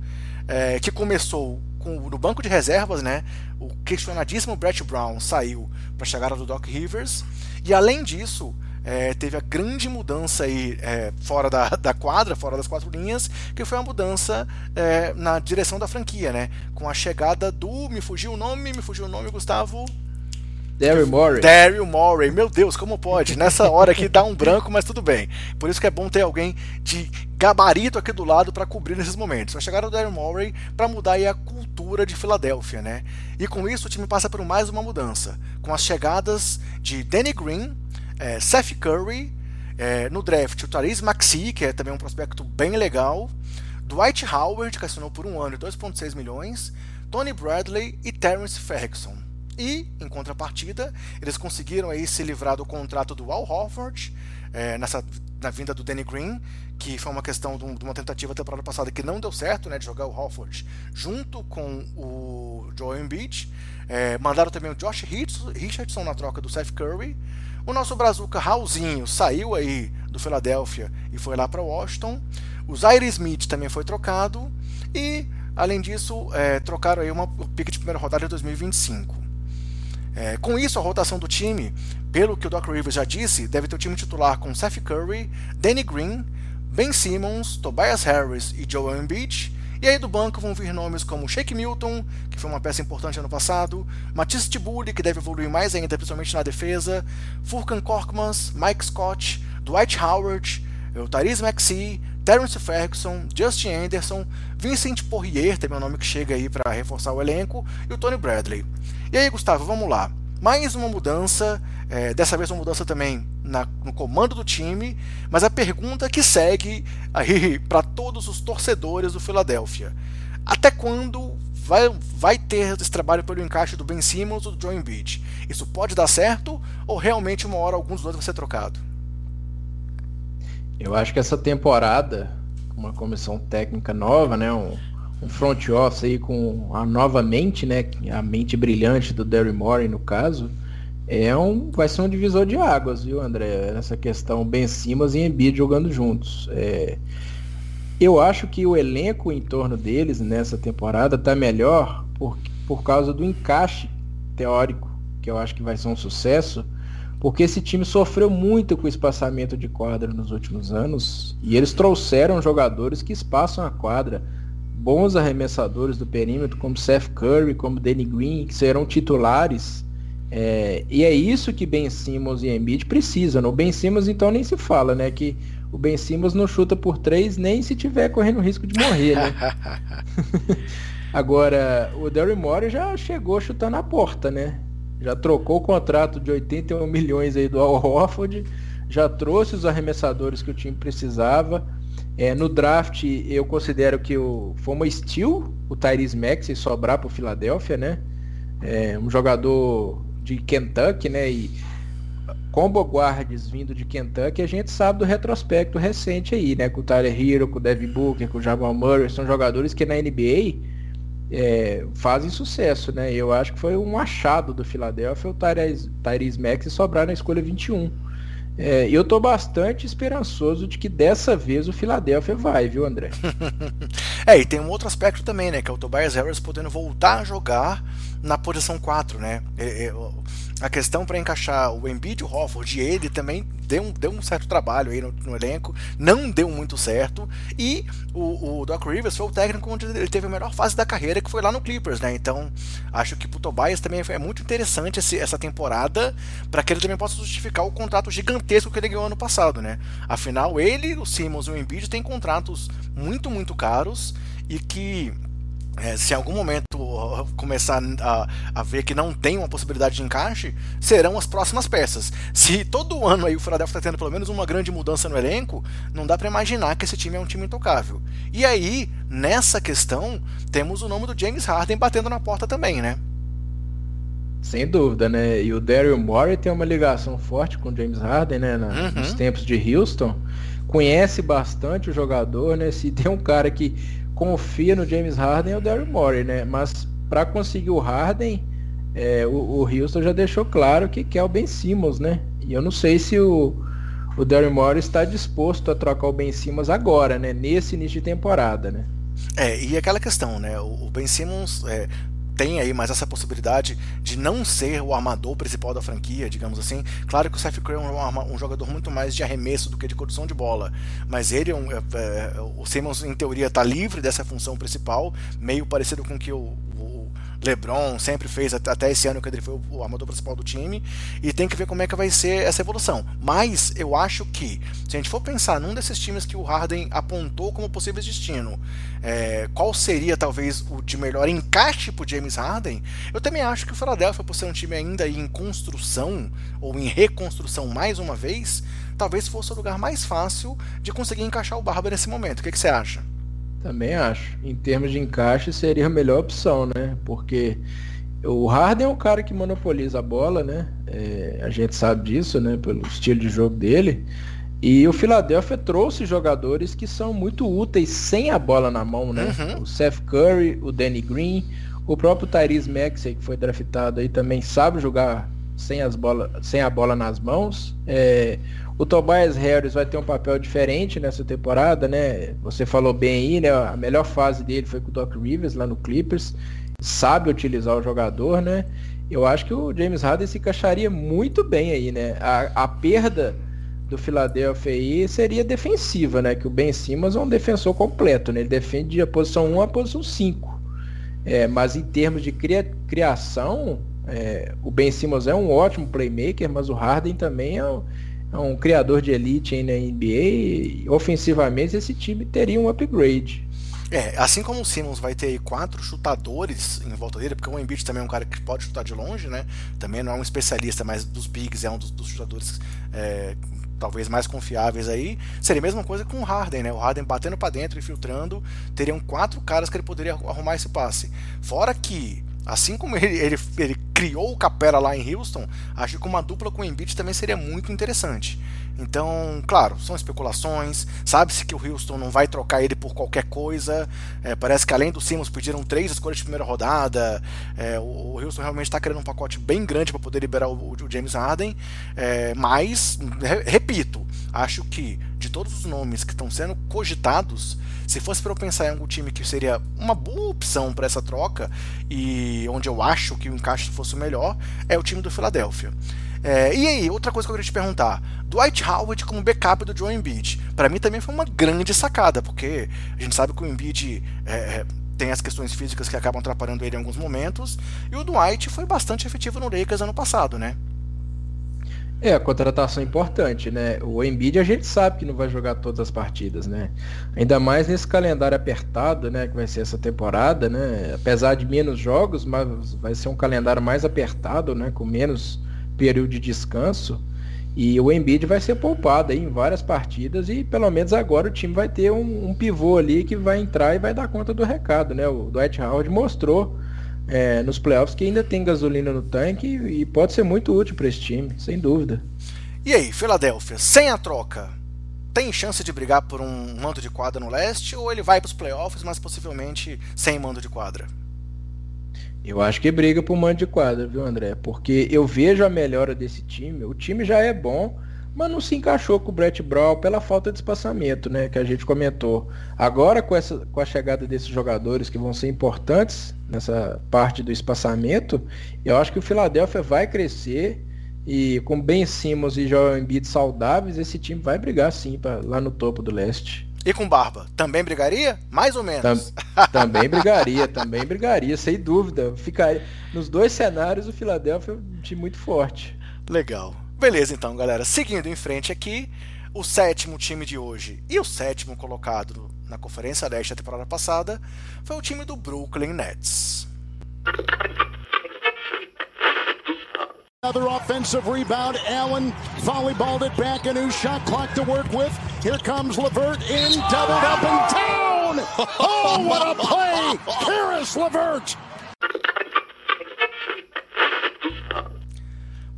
é, que começou com, no banco de reservas, né? O questionadíssimo Brett Brown saiu para a chegada do Doc Rivers, e além disso... É, teve a grande mudança aí, é, fora da, da quadra, fora das quatro linhas, que foi uma mudança é, na direção da franquia, né? Com a chegada do... Me fugiu o nome, me fugiu o nome, Gustavo... Daryl Morey. Daryl Morey, meu Deus, como pode? Nessa hora aqui dá um branco, mas tudo bem. Por isso que é bom ter alguém de gabarito aqui do lado para cobrir nesses momentos. A chegada do Daryl Morey para mudar aí a cultura de Filadélfia, né? E com isso o time passa por mais uma mudança, com as chegadas de Danny Green, É, Seth Curry É, no draft, o Tharis Maxey, que é também um prospecto bem legal, Dwight Howard, que assinou por um ano e dois vírgula seis milhões, Tony Bradley e Terence Ferguson. E, em contrapartida, eles conseguiram aí se livrar do contrato do Al Horford, é, nessa, na vinda do Danny Green, que foi uma questão de, um, de uma tentativa da temporada passada que não deu certo, né, de jogar o Horford junto com o Joel Embiid. É, mandaram também o Josh Richardson na troca do Seth Curry. O nosso brazuca Raulzinho saiu aí do Philadelphia e foi lá para Washington. O Zaire Smith também foi trocado. E, além disso, é, trocaram aí uma pick de primeira rodada de dois mil e vinte e cinco. É, com isso, a rotação do time, pelo que o Doc Rivers já disse, deve ter o time titular com Seth Curry, Danny Green, Ben Simmons, Tobias Harris e Joel Embiid. E aí do banco vão vir nomes como Shake Milton, que foi uma peça importante ano passado, Matisse Thybulle, que deve evoluir mais ainda, principalmente na defesa, Furkan Korkmaz, Mike Scott, Dwight Howard, Tharis Maxey, Terence Ferguson, Justin Anderson, Vincent Poirier, também é um nome que chega aí para reforçar o elenco, e o Tony Bradley. E aí, Gustavo, vamos lá. Mais uma mudança, é, dessa vez uma mudança também na, no comando do time, mas a pergunta que segue aí para todos os torcedores do Philadelphia: até quando vai, vai ter esse trabalho pelo encaixe do Ben Simmons ou do Joel Embiid? Isso pode dar certo ou realmente uma hora algum dos dois vai ser trocado? Eu acho que essa temporada, uma comissão técnica nova, né, um, um front office aí com a nova mente, né, a mente brilhante do Daryl Morey, no caso, é um, vai ser um divisor de águas, viu, André? Essa questão Ben Simmons e Embiid jogando juntos. É, eu acho que o elenco em torno deles nessa temporada está melhor por, por causa do encaixe teórico, que eu acho que vai ser um sucesso, porque esse time sofreu muito com o espaçamento de quadra nos últimos anos, e eles trouxeram jogadores que espaçam a quadra, bons arremessadores do perímetro, como Seth Curry, como Danny Green, que serão titulares, é, e é isso que Ben Simmons e Embiid precisam. O Ben Simmons, então, nem se fala, né, que o Ben Simmons não chuta por três nem se tiver correndo o risco de morrer, né? Agora, o Daryl Morey já chegou chutando a porta, né? Já trocou o contrato de oitenta e um milhões aí do Al Horford, já trouxe os arremessadores que o time precisava. É, no draft, eu considero que o, foi uma steal o Tharis Maxey sobrar para o Philadelphia, né? É, um jogador de Kentucky, né? E combo guards vindo de Kentucky, a gente sabe do retrospecto recente aí, né? Com o Tyler Herro, com o Devin Booker, com o Jamal Murray, são jogadores que na N B A... É, fazem sucesso, né? Eu acho que foi um achado do Philadelphia o Tharis, Tharis Maxey sobrar na escolha vinte e um. É, eu tô bastante esperançoso de que dessa vez o Philadelphia vai, viu, André? É, e tem um outro aspecto também, né? Que é o Tobias Harris podendo voltar a jogar na posição quatro, né? É, é, a questão para encaixar o Embiid, o Horford e ele também deu um, deu um certo trabalho aí no, no elenco, não deu muito certo, e o, o Doc Rivers foi o técnico onde ele teve a melhor fase da carreira, que foi lá no Clippers, né? Então acho que pro Tobias também é muito interessante esse, essa temporada, para que ele também possa justificar o contrato gigantesco que ele ganhou ano passado, né? Afinal, ele, o Simmons e o Embiid têm contratos muito, muito caros, e que É, se em algum momento uh, começar a, a ver que não tem uma possibilidade de encaixe, serão as próximas peças. Se todo ano aí o Philadelphia está tendo pelo menos uma grande mudança no elenco, não dá para imaginar que esse time é um time intocável. E aí, nessa questão, temos o nome do James Harden batendo na porta também, né? Sem dúvida, né? E o Daryl Morey tem uma ligação forte com o James Harden, né? Na, uhum. Nos tempos de Houston. Conhece bastante o jogador, né? Se tem um cara que confia no James Harden e o Daryl Morey, né? Mas para conseguir o Harden, é, o, o Houston já deixou claro que quer o Ben Simmons, né? E eu não sei se o, o Daryl Morey está disposto a trocar o Ben Simmons agora, né? Nesse início de temporada, né? É, e aquela questão, né? O, o Ben Simmons é, tem aí mais essa possibilidade de não ser o armador principal da franquia, digamos assim. Claro que o Seth Curry é um, um jogador muito mais de arremesso do que de condução de bola, mas ele, um, é, é, o Simmons, em teoria, está livre dessa função principal, meio parecido com o que o, o LeBron sempre fez até esse ano, que ele foi o, o armador principal do time, e tem que ver como é que vai ser essa evolução. Mas eu acho que, se a gente for pensar num desses times que o Harden apontou como possível destino, é, qual seria talvez o de melhor encaixe para o James Harden, eu também acho que o Philadelphia, por ser um time ainda em construção, ou em reconstrução mais uma vez, talvez fosse o lugar mais fácil de conseguir encaixar o Barba nesse momento. O que, que você acha? Também acho. Em termos de encaixe, seria a melhor opção, né? Porque o Harden é o cara que monopoliza a bola, né? É, a gente sabe disso, né? Pelo estilo de jogo dele. E o Philadelphia trouxe jogadores que são muito úteis sem a bola na mão, né? Uhum. O Seth Curry, o Danny Green, o próprio Tyrese Maxey, que foi draftado aí, também sabe jogar sem, as bola, sem a bola nas mãos. É, o Tobias Harris vai ter um papel diferente nessa temporada, né? Você falou bem aí, né? A melhor fase dele foi com o Doc Rivers lá no Clippers. Sabe utilizar o jogador, né? Eu acho que o James Harden se encaixaria muito bem aí, né? A, a perda do Philadelphia aí seria defensiva, né? Que o Ben Simmons é um defensor completo, né? Ele defende a posição um à posição cinco. É, mas em termos de cria- criação, é, o Ben Simmons é um ótimo playmaker, mas o Harden também é um, é um criador de elite aí na N B A. E ofensivamente esse time teria um upgrade. É, assim como o Simmons vai ter aí quatro chutadores em volta dele, porque o Embiid também é um cara que pode chutar de longe, né? Também não é um especialista, mas dos bigs é um dos, dos chutadores é, talvez mais confiáveis aí. Seria a mesma coisa com o Harden, né? O Harden batendo para dentro e filtrando, teriam quatro caras que ele poderia arrumar esse passe. Fora que, assim como ele, ele, ele criou o Capela lá em Houston, acho que uma dupla com o Embiid também seria muito interessante. Então, claro, são especulações, sabe-se que o Houston não vai trocar ele por qualquer coisa, é, parece que além do Simmons pediram três escolhas de primeira rodada, é, o Houston realmente está querendo um pacote bem grande para poder liberar o, o James Harden, é, mas, re- repito, acho que de todos os nomes que estão sendo cogitados, se fosse para eu pensar em algum time que seria uma boa opção para essa troca, e onde eu acho que o encaixe fosse o melhor, é o time do Philadelphia. É, e aí, outra coisa que eu queria te perguntar, Dwight Howard como backup do Joel Embiid, para mim também foi uma grande sacada, porque a gente sabe que o Embiid é, tem as questões físicas que acabam atrapalhando ele em alguns momentos, e o Dwight foi bastante efetivo no Lakers ano passado, né? É, a contratação é importante, né? O Embiid a gente sabe que não vai jogar todas as partidas, né? Ainda mais nesse calendário apertado, né? Que vai ser essa temporada, né? Apesar de menos jogos, mas vai ser um calendário mais apertado, né? Com menos período de descanso, e o Embiid vai ser poupado aí em várias partidas, e pelo menos agora o time vai ter um, um pivô ali que vai entrar e vai dar conta do recado, né? O Dwight Howard mostrou é, nos playoffs que ainda tem gasolina no tanque e, e pode ser muito útil para esse time, sem dúvida. E aí, Filadélfia, sem a troca, tem chance de brigar por um mando de quadra no leste, ou ele vai para os playoffs, mas possivelmente sem mando de quadra? Eu acho que briga por mando de quadra, viu, André? Porque eu vejo a melhora desse time. O time já é bom, mas não se encaixou com o Brett Brown pela falta de espaçamento, né? Que a gente comentou. Agora, com, essa, com a chegada desses jogadores que vão ser importantes nessa parte do espaçamento, eu acho que o Philadelphia vai crescer. E com Ben Simmons e Joel Embiid saudáveis, esse time vai brigar sim pra, lá no topo do leste. E com Barba, também brigaria? Mais ou menos. Tam, também brigaria, também brigaria, sem dúvida. Ficaria, nos dois cenários, o Philadelphia é um time muito forte. Legal. Beleza, então, galera. Seguindo em frente aqui, o sétimo time de hoje e o sétimo colocado na Conferência Leste da temporada passada foi o time do Brooklyn Nets. Another offensive rebound. Allen volleyballed it back. A new shot clock to work with. Here comes LeVert in, doubled up and down. Oh, what a play! Caris LeVert.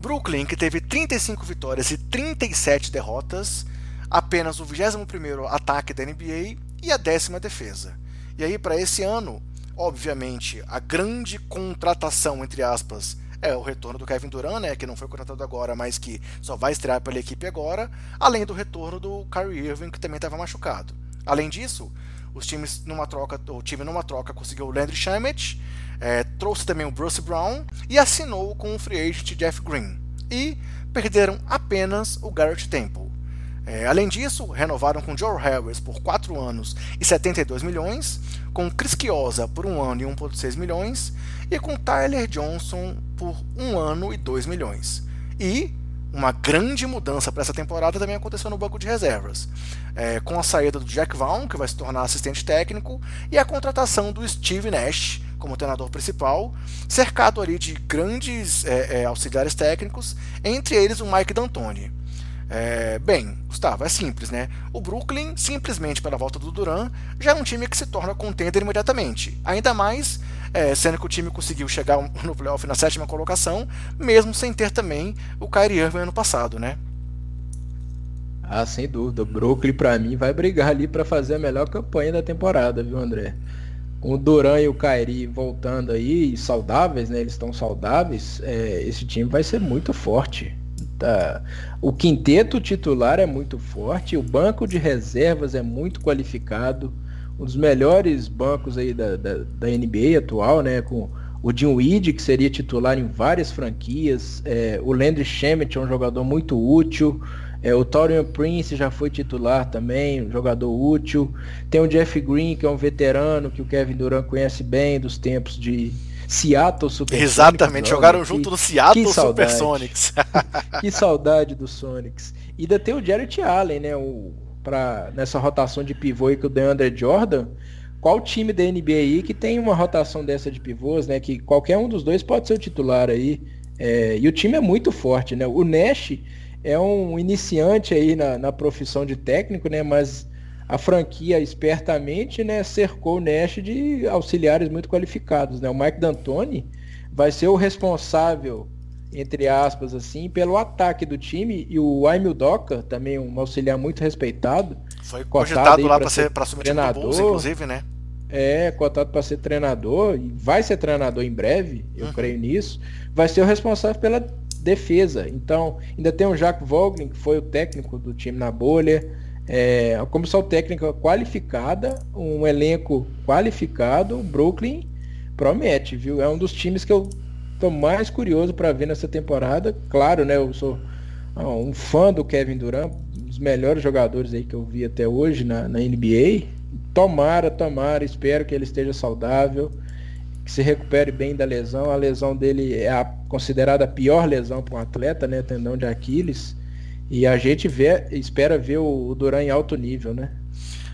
Brooklyn, que teve trinta e cinco vitórias e trinta e sete derrotas, apenas o vigésimo primeiro ataque da N B A e a décima defesa. E aí, para esse ano, obviamente, a grande contratação, entre aspas, é o retorno do Kevin Durant, né, que não foi contratado agora, mas que só vai estrear pela equipe agora, além do retorno do Kyrie Irving, que também estava machucado. Além disso, os times numa troca, o time numa troca conseguiu o Landry Shamet, é, trouxe também o Bruce Brown e assinou com o free agent Jeff Green. E perderam apenas o Garrett Temple. É, além disso, renovaram com Joe Harris por quatro anos e setenta e dois milhões, com Chris Chiosa por um ano e um vírgula seis milhões, e com Tyler Johnson por um ano e dois milhões. E uma grande mudança para essa temporada também aconteceu no banco de reservas, é, com a saída do Jack Vaughn, que vai se tornar assistente técnico, e a contratação do Steve Nash como treinador principal, cercado ali de grandes é, é, auxiliares técnicos, entre eles o Mike D'Antoni. É, bem, Gustavo, é simples, né? O Brooklyn, simplesmente pela volta do Durant, já é um time que se torna contender imediatamente. Ainda mais, é, sendo que o time conseguiu chegar no playoff na sétima colocação, mesmo sem ter também o Kyrie Irving ano passado, né? Ah, sem dúvida. O Brooklyn, pra mim, vai brigar ali pra fazer a melhor campanha da temporada, viu, André? Com o Durant e o Kyrie voltando aí, saudáveis, né? Eles estão saudáveis. É, esse time vai ser muito forte. Tá. O quinteto titular é muito forte, o banco de reservas é muito qualificado, um dos melhores bancos aí da, da, da N B A atual, né? Com o Dinwiddie, que seria titular em várias franquias, é, o Landry Shamet é um jogador muito útil, é, o Taurean Prince já foi titular também, um jogador útil, tem o Jeff Green, que é um veterano que o Kevin Durant conhece bem dos tempos de Seattle Supersonics. Exatamente, jogaram aqui junto no Seattle Supersonics. Que saudade do Sonics. E ainda tem o Jarrett Allen, né? O, pra, nessa rotação de pivô aí que o DeAndre Jordan. Qual time da N B A aí que tem uma rotação dessa de pivôs, né? Que qualquer um dos dois pode ser o titular aí. É, e o time é muito forte, né? O Nash é um iniciante aí na, na profissão de técnico, né? Mas a franquia espertamente, né, cercou o Nash de auxiliares muito qualificados, né? O Mike D'Antoni vai ser o responsável, entre aspas, assim, pelo ataque do time, e o Aimee Udoka, também um auxiliar muito respeitado. Foi cogitado lá para ser, ser assumir treinador, Bulls, inclusive, né? É, cotado para ser treinador, e vai ser treinador em breve, eu hum. creio nisso. Vai ser o responsável pela defesa. Então, ainda tem o Jacques Vogel, que foi o técnico do time na bolha. É, a comissão técnica qualificada, um elenco qualificado, o Brooklyn promete, viu? É um dos times que eu tô mais curioso para ver nessa temporada. Claro, né? Eu sou um fã do Kevin Durant, um dos melhores jogadores aí que eu vi até hoje na, na N B A. Tomara, tomara, espero que ele esteja saudável, que se recupere bem da lesão. A lesão dele é a, considerada a pior lesão para um atleta, né? Tendão de Aquiles. E a gente vê, espera ver o Durant em alto nível, né?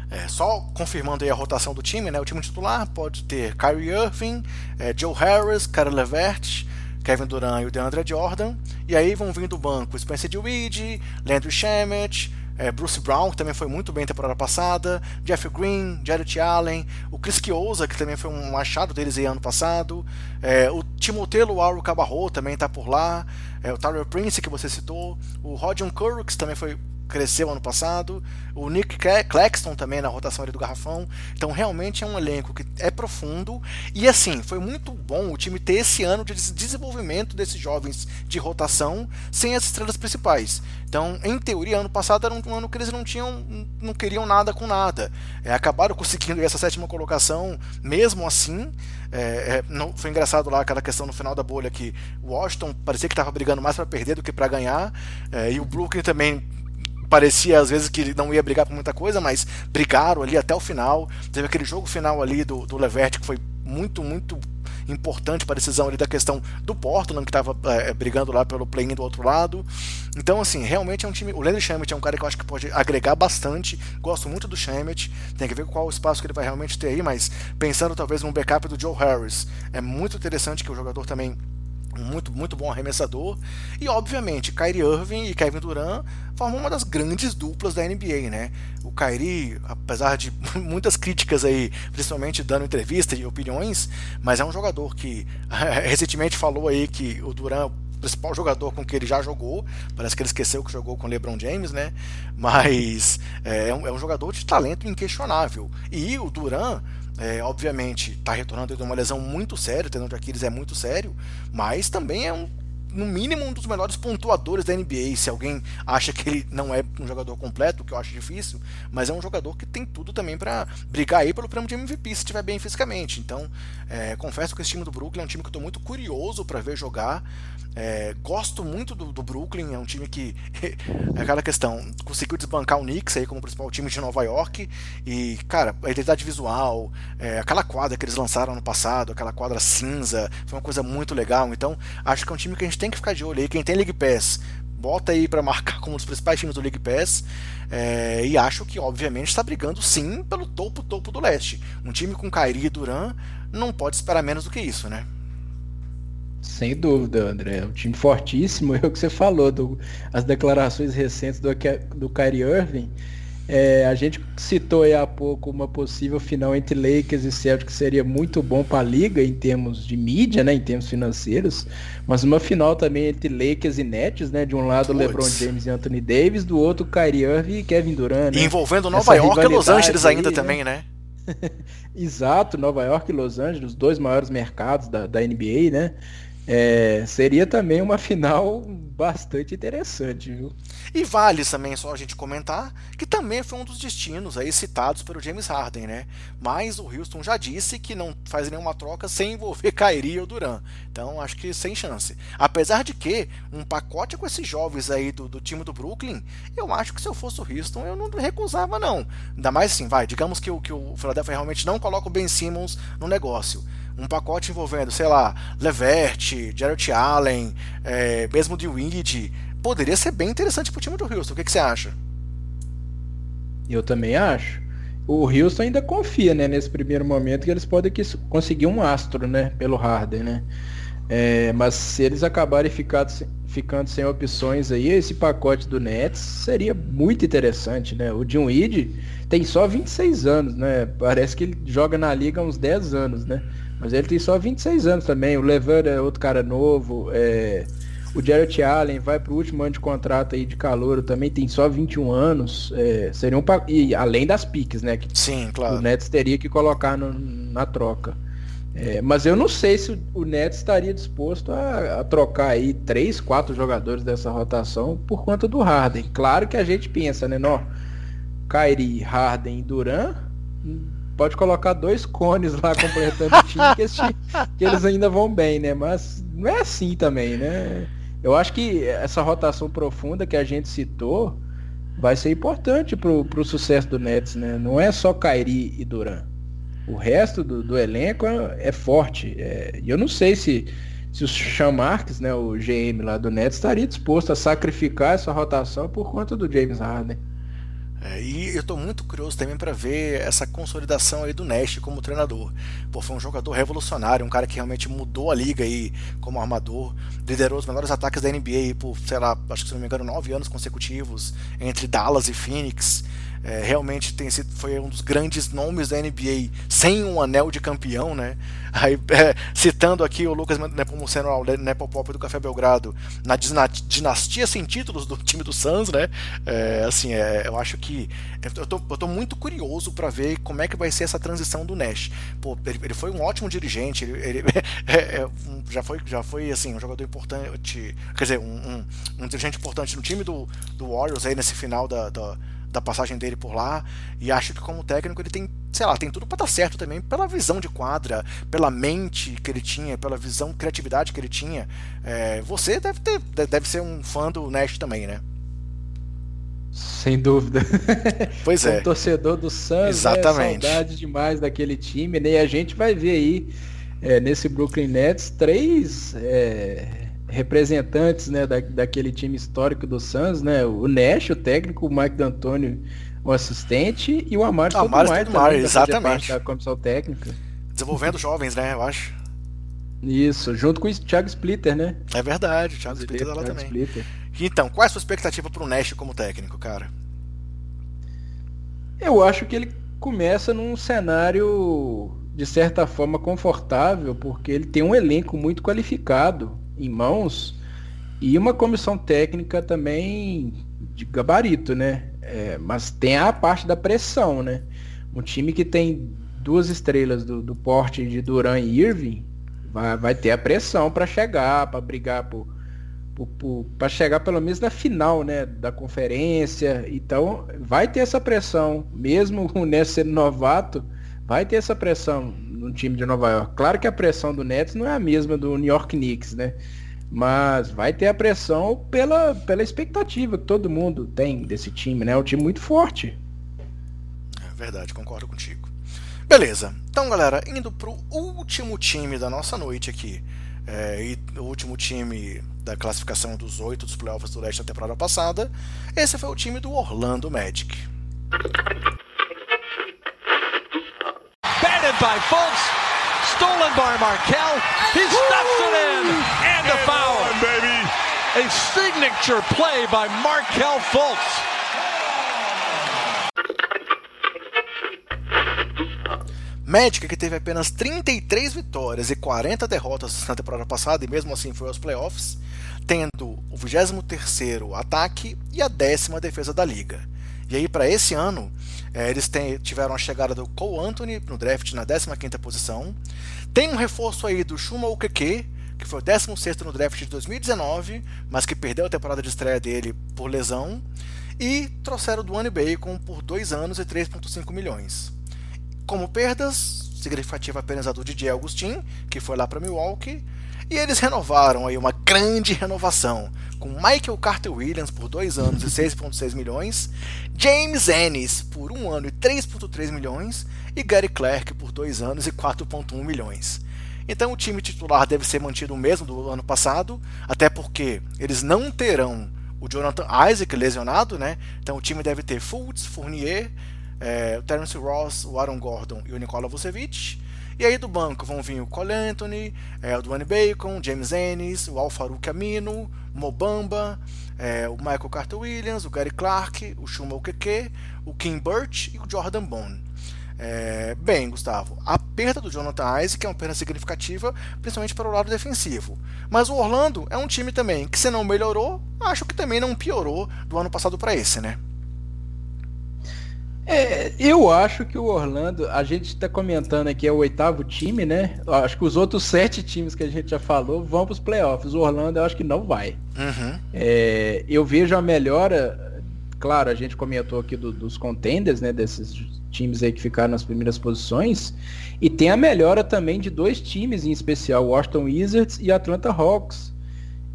É, só confirmando aí a rotação do time, né? O time titular pode ter Kyrie Irving, é, Joe Harris, Caris LeVert, Kevin Durant e o DeAndre Jordan. E aí vão vindo do banco Spencer Dinwiddie, Landry Shamet, é, Bruce Brown, que também foi muito bem na temporada passada, Jeff Green, Jarrett Allen, o Chris Chiosa, que também foi um achado deles aí ano passado, é, o Timothée Luaru Cabarrot também está por lá, é, o Taurean Prince, que você citou, o Rodion Kuroc, que também foi, cresceu ano passado, o Nick Claxton também na rotação ali do Garrafão. Então realmente é um elenco que é profundo, e assim, foi muito bom o time ter esse ano de desenvolvimento desses jovens de rotação sem as estrelas principais. Então, em teoria, ano passado era um ano que eles não tinham, não queriam nada com nada, é, acabaram conseguindo essa sétima colocação mesmo assim. É, é, não, foi engraçado lá aquela questão no final da bolha que o Washington parecia que estava brigando mais para perder do que para ganhar, é, e o Brooklyn também parecia às vezes que não ia brigar por muita coisa, mas brigaram ali até o final. Teve aquele jogo final ali do, do Levert, que foi muito, muito importante para a decisão ali da questão do Portland, que estava é, brigando lá pelo play-in do outro lado. Então, assim, realmente é um time. O Landry Shamet é um cara que eu acho que pode agregar bastante. Gosto muito do Shamet, tem que ver qual o espaço que ele vai realmente ter aí, mas pensando talvez num backup do Joe Harris, é muito interessante, que o jogador também muito, muito bom arremessador. E obviamente Kyrie Irving e Kevin Durant formam uma das grandes duplas da N B A, né? O Kyrie, apesar de muitas críticas aí, principalmente dando entrevista e opiniões, mas é um jogador que recentemente falou aí que o Durant principal jogador com que ele já jogou, parece que ele esqueceu que jogou com o LeBron James, né? Mas é um, é um jogador de talento inquestionável. E o Durant, é, obviamente, está retornando de uma lesão muito séria, o tendão de Aquiles é muito sério, mas também é um, no mínimo um dos melhores pontuadores da N B A. Se alguém acha que ele não é um jogador completo, o que eu acho difícil, mas é um jogador que tem tudo também para brigar aí pelo prêmio de M V P se estiver bem fisicamente. Então, é, confesso que esse time do Brooklyn é um time que eu estou muito curioso para ver jogar. É, gosto muito do, do Brooklyn, é um time que é aquela questão, conseguiu desbancar o Knicks aí como principal time de Nova York, e cara, a identidade visual, é, aquela quadra que eles lançaram no passado, aquela quadra cinza, foi uma coisa muito legal. Então acho que é um time que a gente tem que ficar de olho aí. Quem tem League Pass, bota aí para marcar como um dos principais times do League Pass, é, e acho que obviamente está brigando sim pelo topo, topo do leste. Um time com Kyrie e Durant não pode esperar menos do que isso, né? Sem dúvida, André. É um time fortíssimo. É o que você falou, do, as declarações recentes do, do Kyrie Irving. É, a gente citou aí há pouco uma possível final entre Lakers e Celtics, que seria muito bom para a liga em termos de mídia, né, em termos financeiros, mas uma final também entre Lakers e Nets, né, de um lado LeBron James e Anthony Davis, do outro Kyrie Irving e Kevin Durant, né? Envolvendo Nova Essa York e Los Angeles ainda aí, também, né? né? Exato, Nova York e Los Angeles, os dois maiores mercados da, da N B A, né? É, seria também uma final bastante interessante, viu? E vale também só a gente comentar que também foi um dos destinos aí citados pelo James Harden, né? Mas o Houston já disse que não faz nenhuma troca sem envolver Kyrie ou Durant. Então acho que sem chance. Apesar de que um pacote com esses jovens aí do, do time do Brooklyn, eu acho que se eu fosse o Houston eu não recusava não. Ainda mais assim, vai, digamos que o, que o Philadelphia realmente não coloca o Ben Simmons no negócio. Um pacote envolvendo, sei lá, Levert, Jarrett Allen, é, mesmo DeWitt, poderia ser bem interessante pro time do Houston. O que, que você acha? Eu também acho. O Houston ainda confia, né, nesse primeiro momento que eles podem conseguir um astro, né, pelo Harden, né? É, mas se eles acabarem ficado, ficando sem opções aí, esse pacote do Nets seria muito interessante, né? O DeWitt tem só vinte e seis anos, né? Parece que ele joga na liga há uns dez anos, né? Mas ele tem só vinte e seis anos também. O Levert é outro cara novo. É... O Jarrett Allen vai pro último ano de contrato aí de calouro também. Tem só vinte e um anos. É... Seria um pa... E além das piques, né? Que Sim, claro. O Nets teria que colocar no... na troca. É... Mas eu não sei se o Nets estaria disposto a, a trocar aí três, quatro jogadores dessa rotação por conta do Harden. Claro que a gente pensa, né? Nó, Kyrie, Harden e Durant... Pode colocar dois cones lá completando o time, que, esse, que eles ainda vão bem, né? Mas não é assim também, né? Eu acho que essa rotação profunda que a gente citou vai ser importante pro, pro sucesso do Nets, né? Não é só Kyrie e Durant. O resto do, do elenco é, é forte. E é, eu não sei se, se o Sean Marks, né, o G M lá do Nets, estaria disposto a sacrificar essa rotação por conta do James Harden. É, e eu tô muito curioso também para ver essa consolidação aí do Nash como treinador. Pô, foi um jogador revolucionário, um cara que realmente mudou a liga aí como armador, liderou os melhores ataques da N B A por, sei lá, acho que se não me engano, nove anos consecutivos entre Dallas e Phoenix. É, realmente tem sido, foi um dos grandes nomes da N B A sem um anel de campeão, né? Aí, é, citando aqui o Lucas Nepomuceno, o Nepopop do Café Belgrado, na dinastia sem títulos do time do Suns, né? É, assim, é, eu acho que eu tô, eu tô muito curioso para ver como é que vai ser essa transição do Nash. Pô, ele, ele foi um ótimo dirigente, ele, ele é, é, um, já foi, já foi assim, um jogador importante, quer dizer, um, um, um dirigente importante no time do, do Warriors aí nesse final da, da da passagem dele por lá, e acho que como técnico ele tem, sei lá, tem tudo pra dar certo também, pela visão de quadra, pela mente que ele tinha, pela visão, criatividade que ele tinha. É, você deve ter, deve ser um fã do Nash também, né? Sem dúvida. Pois é. Um torcedor do Suns, exatamente. É, saudade demais daquele time, né? E a gente vai ver aí, é, nesse Brooklyn Nets, três... É... representantes, né, da, daquele time histórico do Suns, né, o Nash, o técnico, o Mike D'Antoni, o assistente, e o Amário Stoudemire, exatamente, da comissão técnica. Desenvolvendo jovens, né, eu acho. Isso, junto com o Thiago Splitter, né? É verdade, o Thiago Splitter tá lá também. Splitter. Então, qual é a sua expectativa pro Nash como técnico, cara? Eu acho que ele começa num cenário, de certa forma, confortável, porque ele tem um elenco muito qualificado em mãos e uma comissão técnica também de gabarito, né? É, mas tem a parte da pressão, né? Um time que tem duas estrelas do, do porte de Durant e Irving vai, vai ter a pressão para chegar, para brigar por, por, por, para chegar pelo menos na final, né, da conferência. Então vai ter essa pressão, mesmo o Ness sendo novato, vai ter essa pressão no time de Nova York. Claro que a pressão do Nets não é a mesma do New York Knicks, né? Mas vai ter a pressão pela, pela expectativa que todo mundo tem desse time, né? É um time muito forte. É verdade, concordo contigo. Beleza. Então, galera, indo pro último time da nossa noite aqui. É, e o último time da classificação dos oito dos playoffs do Leste da temporada passada. Esse foi o time do Orlando Magic. By Fultz, stolen by Markelle, he stuffs it in! A signature play by Markelle Fultz. Magic, que teve apenas trinta e três vitórias e quarenta derrotas na temporada passada e mesmo assim foi aos playoffs, tendo o vigésimo terceiro ataque e a décima defesa da liga. E aí para esse ano, é, eles tem, tiveram a chegada do Cole Anthony no draft na décima quinta posição, tem um reforço aí do Chuma Okeke, que foi o décimo sexto no draft de dois mil e dezenove, mas que perdeu a temporada de estreia dele por lesão, e trouxeram o Duane Bacon por dois anos e três vírgula cinco milhões. Como perdas, significativa apenas a do D J Augustin, que foi lá para Milwaukee, e eles renovaram aí uma grande renovação, com Michael Carter-Williams por dois anos e seis vírgula seis milhões, James Ennis por um ano e três vírgula três milhões, e Gary Clark por dois anos e quatro vírgula um milhões. Então o time titular deve ser mantido o mesmo do ano passado, até porque eles não terão o Jonathan Isaac lesionado, né? Então o time deve ter Fultz, Fournier, é, o Terence Ross, o Aaron Gordon e o Nikola Vucevic. E aí do banco vão vir o Cole Anthony, é, o Duane Bacon, James Ennis, o Al-Farouq Aminu, Mobamba, é, o Michael Carter-Williams, o Gary Clark, o Chuma Okeke, o Kim Birch e o Jordan Bone. É, bem, Gustavo, a perda do Jonathan Isaac é uma perda significativa, principalmente para o lado defensivo. Mas o Orlando é um time também que, se não melhorou, acho que também não piorou do ano passado para esse, né? É, eu acho que o Orlando, a gente está comentando aqui, é o oitavo time, né? Acho que os outros sete times que a gente já falou vão para os playoffs. O Orlando eu acho que não vai. Uhum. É, eu vejo a melhora, claro, a gente comentou aqui do, dos contenders, né? Desses times aí que ficaram nas primeiras posições, e tem a melhora também de dois times em especial, Washington Wizards e Atlanta Hawks.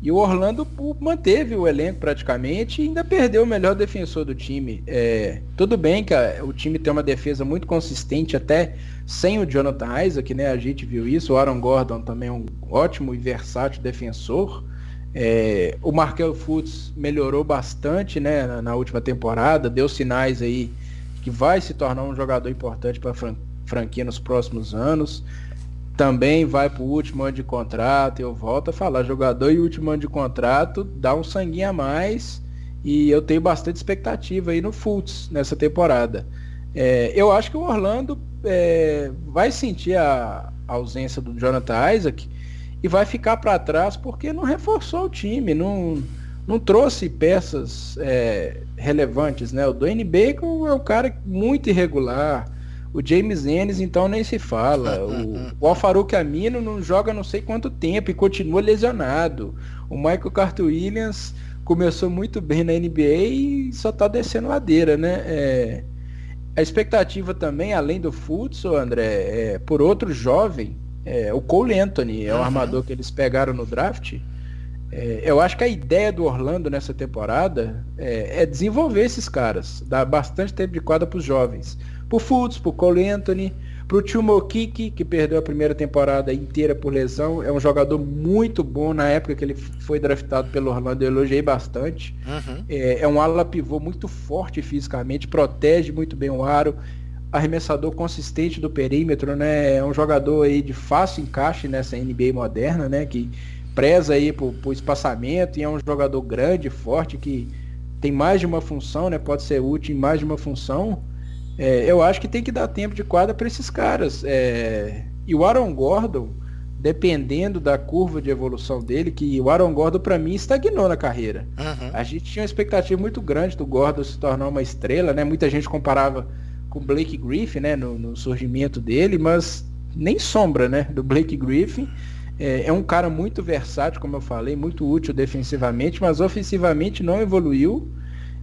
E o Orlando manteve o elenco praticamente e ainda perdeu o melhor defensor do time. É, tudo bem que a, o time tem uma defesa muito consistente até sem o Jonathan Isaac, né? A gente viu isso, o Aaron Gordon também é um ótimo e versátil defensor. É, o Markelle Fultz melhorou bastante, né, na, na última temporada, deu sinais aí que vai se tornar um jogador importante para a franquia nos próximos anos. Também vai para o último ano de contrato, eu volto a falar, jogador e último ano de contrato dá um sanguinho a mais, e eu tenho bastante expectativa aí no Fultz nessa temporada. É, eu acho que o Orlando é, vai sentir a, a ausência do Jonathan Isaac e vai ficar para trás porque não reforçou o time, não... não trouxe peças é, relevantes, né? O Duane Bacon é um cara muito irregular, o James Ennis então nem se fala, o, o Al-Farouq Aminu não joga não sei quanto tempo e continua lesionado, o Michael Carter-Williams começou muito bem na N B A e só está descendo ladeira, né? É, a expectativa também, além do Fultz, André, é, por outro jovem, é, o Cole Anthony, é um uhum. armador que eles pegaram no draft. É, eu acho que a ideia do Orlando nessa temporada é, é desenvolver esses caras, dar bastante tempo de quadra para os jovens, para o Fultz, para o Cole Anthony, para o Chuma Okeke, que perdeu a primeira temporada inteira por lesão, é um jogador muito bom. Na época que ele foi draftado pelo Orlando eu elogiei bastante. Uhum. é, é um ala pivô muito forte fisicamente, protege muito bem o aro, arremessador consistente do perímetro, né? É um jogador aí de fácil encaixe nessa N B A moderna, né? Que preza aí por, por espaçamento, e é um jogador grande, forte, que tem mais de uma função, né? Pode ser útil em mais de uma função. É, eu acho que tem que dar tempo de quadra para esses caras. É, e o Aaron Gordon, dependendo da curva de evolução dele, que o Aaron Gordon para mim estagnou na carreira. Uhum. A gente tinha uma expectativa muito grande do Gordon se tornar uma estrela, né? Muita gente comparava com o Blake Griffin, né? No, no surgimento dele, mas nem sombra, né? Do Blake Griffin. É um cara muito versátil, como eu falei, muito útil defensivamente, mas ofensivamente não evoluiu,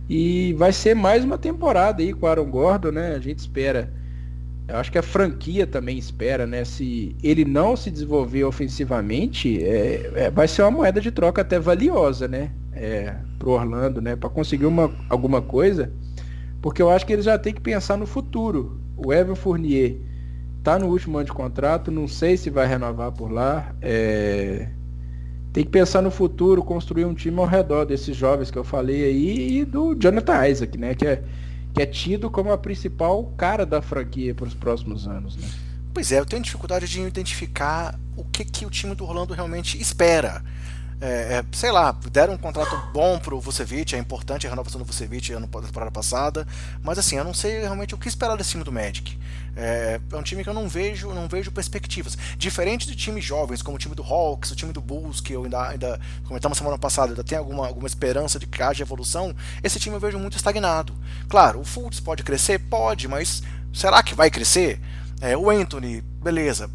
e vai ser mais uma temporada aí com o Aaron Gordon, né? A gente espera, eu acho que a franquia também espera, né? Se ele não se desenvolver ofensivamente, é, é, vai ser uma moeda de troca até valiosa, né? É, pro Orlando, né? Para conseguir uma, alguma coisa, porque eu acho que ele já tem que pensar no futuro. O Evan Fournier tá no último ano de contrato, não sei se vai renovar por lá. É... tem que pensar no futuro, construir um time ao redor desses jovens que eu falei aí e do Jonathan Isaac, né? Que é, que é tido como a principal cara da franquia para os próximos anos, né? Pois é, eu tenho dificuldade de identificar o que, que o time do Orlando realmente espera. É, é, sei lá, deram um contrato bom pro Vucevic, é importante a renovação do Vucevic ano da temporada passada, mas assim, eu não sei realmente o que esperar desse time do Magic. É, é um time que eu não vejo, não vejo perspectivas. Diferente de times jovens, como o time do Hawks, o time do Bulls, que eu ainda, ainda comentamos semana passada, ainda tem alguma, alguma esperança de que haja evolução, esse time eu vejo muito estagnado. Claro, o Fultz pode crescer? Pode, mas será que vai crescer? É, o Anthony, beleza,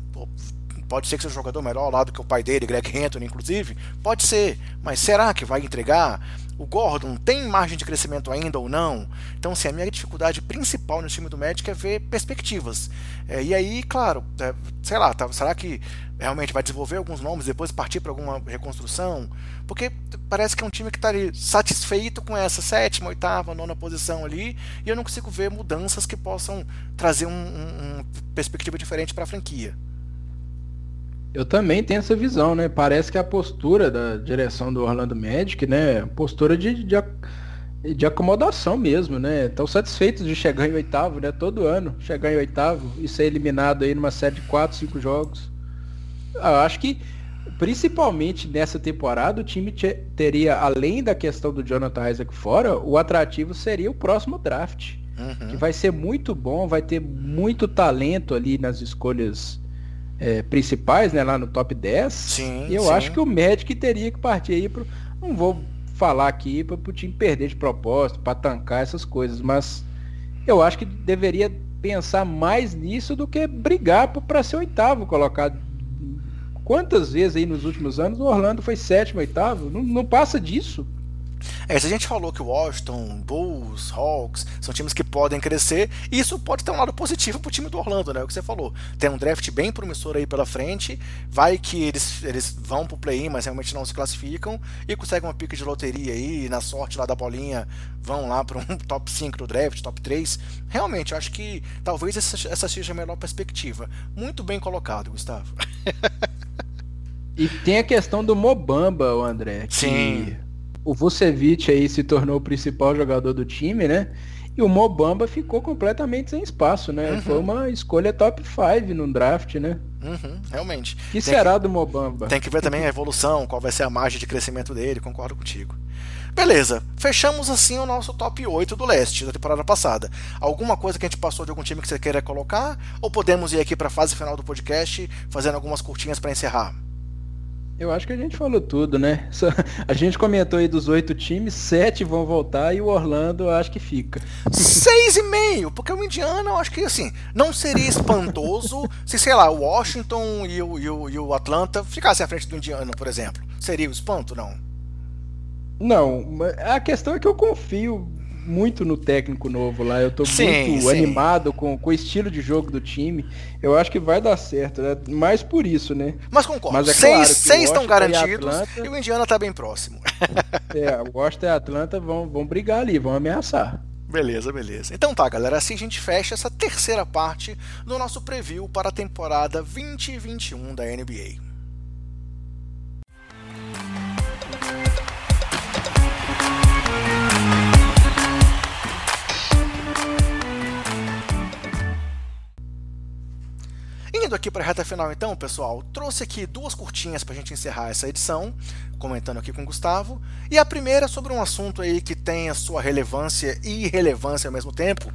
pode ser que seja um jogador melhor ao lado que o pai dele, Greg Anthony, inclusive. Pode ser, mas será que vai entregar? O Gordon tem margem de crescimento ainda ou não? Então, assim, a minha dificuldade principal no time do Magic é ver perspectivas. É, e aí, claro, é, sei lá, tá, será que realmente vai desenvolver alguns nomes depois partir para alguma reconstrução? Porque parece que é um time que está ali satisfeito com essa sétima, oitava, nona posição ali, e eu não consigo ver mudanças que possam trazer um, um, uma perspectiva diferente para a franquia. Eu também tenho essa visão, né? Parece que a postura da direção do Orlando Magic, né? Postura de, de, de acomodação mesmo, né? Estão satisfeitos de chegar em oitavo, né? Todo ano, chegar em oitavo e ser eliminado aí numa série de quatro, cinco jogos. Eu acho que, principalmente nessa temporada, o time te, teria, além da questão do Jonathan Isaac fora, o atrativo seria o próximo draft. Uhum. Que vai ser muito bom, vai ter muito talento ali nas escolhas... É, principais, né, lá no top dez. Sim, e eu sim. acho que o Magic teria que partir aí pro... Não vou falar aqui para o time perder de propósito, para tancar essas coisas, mas eu acho que deveria pensar mais nisso do que brigar para ser oitavo colocado. Quantas vezes aí nos últimos anos o Orlando foi sétimo, oitavo? Não, não passa disso. É, se a gente falou que o Washington, Bulls, Hawks são times que podem crescer, isso pode ter um lado positivo pro time do Orlando, né? O que você falou, tem um draft bem promissor aí pela frente, vai que eles, eles vão pro play-in, mas realmente não se classificam e conseguem uma pique de loteria aí, e na sorte lá da bolinha vão lá para um top cinco do draft, top três. Realmente, eu acho que talvez essa, essa seja a melhor perspectiva. Muito bem colocado, Gustavo. E tem a questão do Mobamba, o André, que... Sim. O Vucevic aí se tornou o principal jogador do time, né? E o Mobamba ficou completamente sem espaço, né? Uhum. Foi uma escolha top cinco no draft, né? Uhum, realmente. O que será do Mobamba? Tem que ver também a evolução, qual vai ser a margem de crescimento dele, concordo contigo. Beleza, fechamos assim o nosso top oito do leste da temporada passada. Alguma coisa que a gente passou de algum time que você queira colocar? Ou podemos ir aqui para a fase final do podcast, fazendo algumas curtinhas para encerrar? Eu acho que a gente falou tudo, né? A gente comentou aí dos oito times, sete vão voltar e o Orlando acho que fica. Seis e meio, porque o Indiana eu acho que assim, não seria espantoso se, sei lá, o Washington e o, e o, e o Atlanta ficassem à frente do Indiana, por exemplo. Seria o espanto, não? Não, a questão é que eu confio muito no técnico novo lá, eu tô sim, muito sim. animado com, com o estilo de jogo do time, eu acho que vai dar certo, né? Mais por isso, né? Mas concordo, Mas é claro seis, seis estão garantidos e, Atlanta, e o Indiana tá bem próximo. É, o Washington e a Atlanta vão, vão brigar ali, vão ameaçar. Beleza, beleza. Então tá, galera, assim a gente fecha essa terceira parte do nosso preview para a temporada vinte e vinte e um da N B A. Indo aqui para a reta final então, pessoal, trouxe aqui duas curtinhas para a gente encerrar essa edição, comentando aqui com o Gustavo, e a primeira é sobre um assunto aí que tem a sua relevância e irrelevância ao mesmo tempo,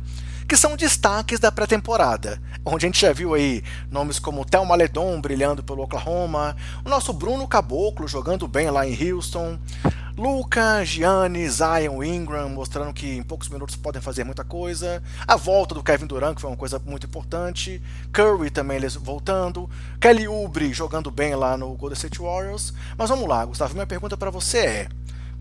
que são destaques da pré-temporada, onde a gente já viu aí nomes como Thelma Ledon brilhando pelo Oklahoma, o nosso Bruno Caboclo jogando bem lá em Houston, Luka, Giannis, Zion, Ingram, mostrando que em poucos minutos podem fazer muita coisa. A volta do Kevin Durant, que foi uma coisa muito importante. Curry também voltando. Kelly Oubre jogando bem lá no Golden State Warriors. Mas vamos lá, Gustavo, minha pergunta para você é: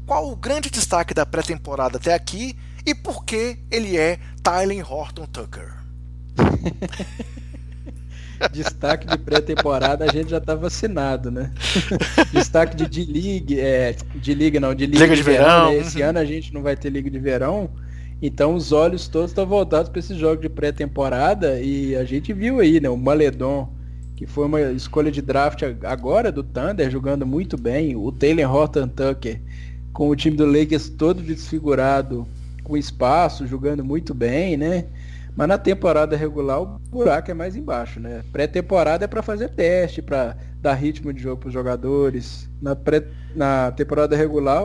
qual o grande destaque da pré-temporada até aqui e por que ele é Talen Horton Tucker? Destaque de pré-temporada, a gente já tá vacinado, né? Destaque de D-League, é, D-League não, de Liga, Liga de, de Verão. verão. Né? Esse uhum. ano a gente não vai ter Liga de Verão, então os olhos todos estão voltados para esse jogo de pré-temporada e a gente viu aí, né? O Maledon, que foi uma escolha de draft agora do Thunder, jogando muito bem. O Talen Horton Tucker, com o time do Lakers todo desfigurado, com espaço, jogando muito bem, né? Mas na temporada regular o buraco é mais embaixo, né? Pré-temporada é para fazer teste, para dar ritmo de jogo para os jogadores. Na, pré, na temporada regular,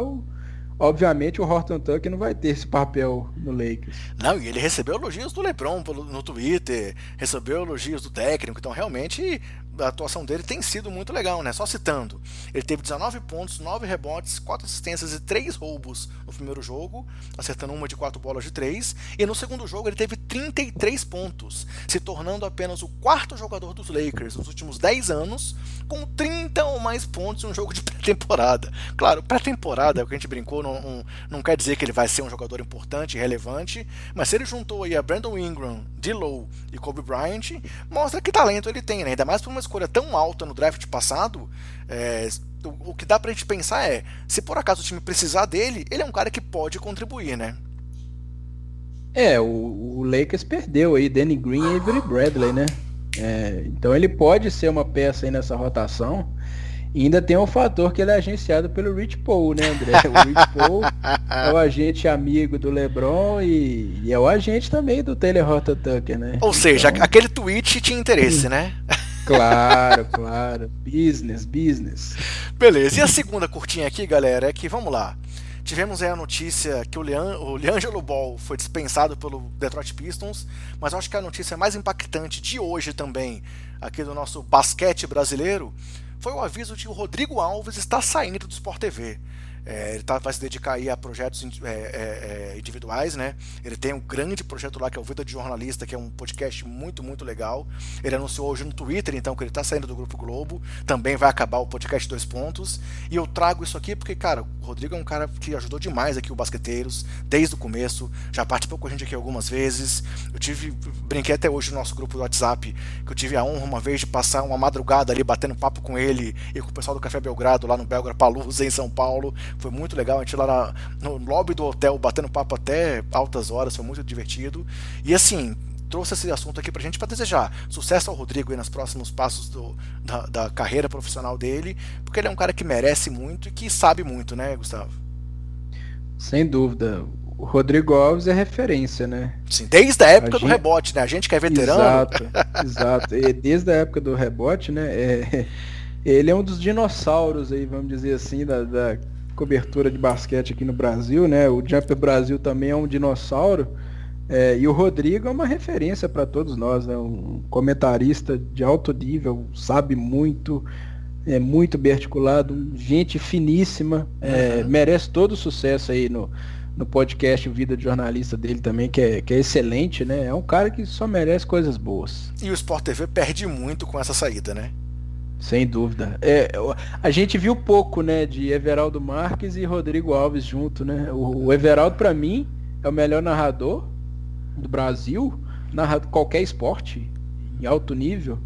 obviamente, o Horton Tucker não vai ter esse papel no Lakers. Não, e ele recebeu elogios do LeBron no Twitter, recebeu elogios do técnico, então realmente a atuação dele tem sido muito legal, né? Só citando, ele teve dezenove pontos, nove rebotes, quatro assistências e três roubos no primeiro jogo, acertando uma de quatro bolas de três, e no segundo jogo ele teve trinta e três pontos, se tornando apenas o quarto jogador dos Lakers nos últimos dez anos, com trinta ou mais pontos em um jogo de pré-temporada. Claro, pré-temporada é o que a gente brincou, não, não, não quer dizer que ele vai ser um jogador importante e relevante, mas se ele juntou aí a Brandon Ingram, D-Low e Kobe Bryant, mostra que talento ele tem, né? Ainda mais por uma escolha tão alta no draft passado, é, o, o que dá pra gente pensar é, se por acaso o time precisar dele, ele é um cara que pode contribuir, né? É, o, o Lakers perdeu aí Danny Green e Avery Bradley, né? É, então ele pode ser uma peça aí nessa rotação. E ainda tem um fator que ele é agenciado pelo Rich Paul, né, André? O Rich Paul é o agente amigo do LeBron e, e é o agente também do Taylor Horton Tucker, né? Ou seja, então... aquele tweet tinha interesse, né? Claro, claro. Business, business. Beleza. E a segunda curtinha aqui, galera, é que, vamos lá, tivemos aí a notícia que o, Lean, o LiAngelo Ball foi dispensado pelo Detroit Pistons, mas eu acho que a notícia mais impactante de hoje também, aqui do nosso basquete brasileiro, foi o aviso de que o Rodrigo Alves está saindo do Sport T V. É, ele tá, vai se dedicar aí a projetos é, é, individuais, né? Ele tem um grande projeto lá que é o Vida de Jornalista, que é um podcast muito, muito legal. Ele anunciou hoje no Twitter, então, que ele tá saindo do Grupo Globo. Também vai acabar o podcast Dois Pontos. E eu trago isso aqui porque, cara, o Rodrigo é um cara que ajudou demais aqui o Basqueteiros, desde o começo. Já participou com a gente aqui algumas vezes. Eu tive, brinquei até hoje no nosso grupo do WhatsApp, que eu tive a honra uma vez de passar uma madrugada ali batendo papo com ele e com o pessoal do Café Belgrado, lá no Belgrapalusa, em São Paulo. Foi muito legal, a gente lá na, no lobby do hotel, batendo papo até altas horas, foi muito divertido. E assim, trouxe esse assunto aqui pra gente pra desejar sucesso ao Rodrigo aí nos próximos passos do, da, da carreira profissional dele, porque ele é um cara que merece muito e que sabe muito, né, Gustavo? Sem dúvida. O Rodrigo Alves é referência, né? Sim, desde a época a gente... do rebote, né? A gente que é veterano. Exato, exato. E desde a época do rebote, né? É... Ele é um dos dinossauros aí, vamos dizer assim, da... da... cobertura de basquete aqui no Brasil, né? O Jumper Brasil também é um dinossauro, é, e o Rodrigo é uma referência para todos nós, né? Um comentarista de alto nível, sabe muito, é muito bem articulado, gente finíssima, é, uhum. merece todo o sucesso aí no, no podcast Vida de Jornalista dele também, que é, que é excelente, né? É um cara que só merece coisas boas. E o Sport T V perde muito com essa saída, né? Sem dúvida. É, a gente viu pouco, né, de Everaldo Marques e Rodrigo Alves junto, né? O, o Everaldo, para mim, é o melhor narrador do Brasil, narra qualquer esporte, em alto nível.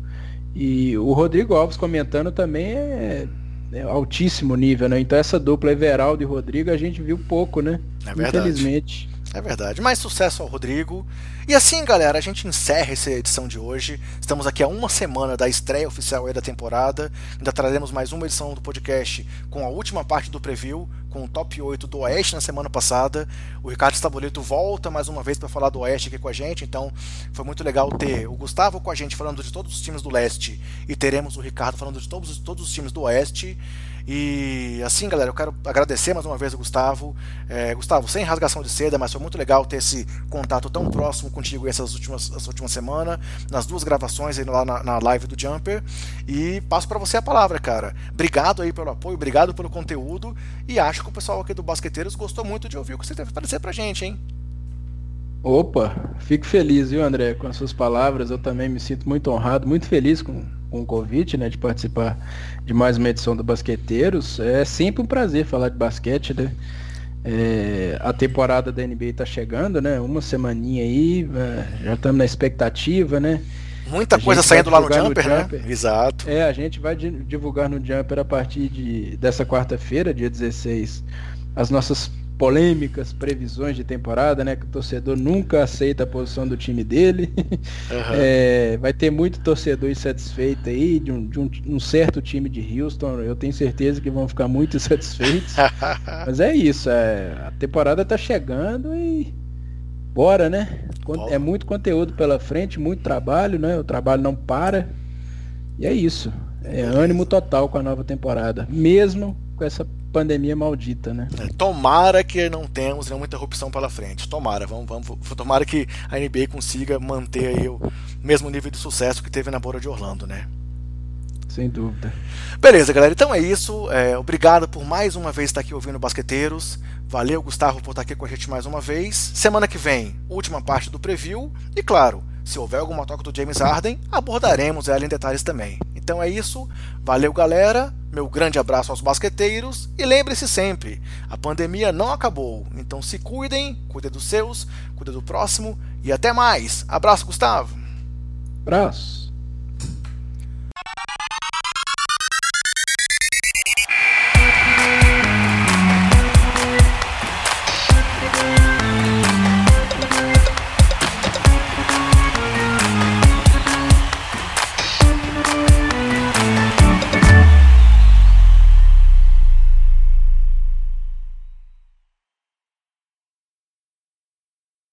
E o Rodrigo Alves comentando também é, é altíssimo nível, né? Então essa dupla Everaldo e Rodrigo a gente viu pouco, né? É verdade. Infelizmente. É verdade, mais sucesso ao Rodrigo. E assim, galera, a gente encerra essa edição de hoje. Estamos aqui há uma semana da estreia oficial aí da temporada. Ainda traremos mais uma edição do podcast com a última parte do preview, com o top oito do Oeste na semana passada. O Ricardo Staboleto volta mais uma vez para falar do Oeste aqui com a gente, então foi muito legal ter o Gustavo com a gente falando de todos os times do Leste e teremos o Ricardo falando de todos, todos os times do Oeste. E assim, galera, eu quero agradecer mais uma vez ao Gustavo. É, Gustavo, sem rasgação de seda, mas foi muito legal ter esse contato tão próximo contigo essas últimas, essa última semana, nas duas gravações aí lá na, na live do Jumper. E passo para você a palavra, cara. Obrigado aí pelo apoio, obrigado pelo conteúdo. E acho que o pessoal aqui do Basqueteiros gostou muito de ouvir o que você teve para dizer pra gente, hein? Opa, fico feliz, viu, André, com as suas palavras. Eu também me sinto muito honrado, muito feliz com. com o convite, né, de participar de mais uma edição do Basqueteiros. É sempre um prazer falar de basquete, né? É, a temporada da N B A está chegando, né? Uma semaninha aí, já estamos na expectativa, né? Muita coisa saindo lá no Jumper, no Jumper, né? Exato. É, a gente vai divulgar no Jumper a partir de, dessa quarta-feira, dia dezesseis, as nossas polêmicas previsões de temporada, né? Que o torcedor nunca aceita a posição do time dele. Uhum. É, vai ter muito torcedor insatisfeito aí, de, um, de um, um certo time de Houston. Eu tenho certeza que vão ficar muito insatisfeitos. Mas é isso, é, a temporada tá chegando e bora, né? É muito conteúdo pela frente, muito trabalho, né? O trabalho não para. E é isso. É ânimo total com a nova temporada. Mesmo com essa pandemia maldita, né? Tomara que não tenhamos nenhuma interrupção pela frente. Tomara, vamos, vamos, tomara que a N B A consiga manter aí o mesmo nível de sucesso que teve na Bolha de Orlando, né? Sem dúvida. Beleza, galera. Então é isso. É, obrigado por mais uma vez estar aqui ouvindo Basqueteiros. Valeu, Gustavo, por estar aqui com a gente mais uma vez. Semana que vem, última parte do preview. E claro, se houver alguma toca do James Harden, abordaremos ela em detalhes também. Então é isso. Valeu, galera. Meu grande abraço aos basqueteiros. E lembre-se sempre, a pandemia não acabou. Então se cuidem, cuidem dos seus, cuidem do próximo. E até mais. Abraço, Gustavo. Abraço.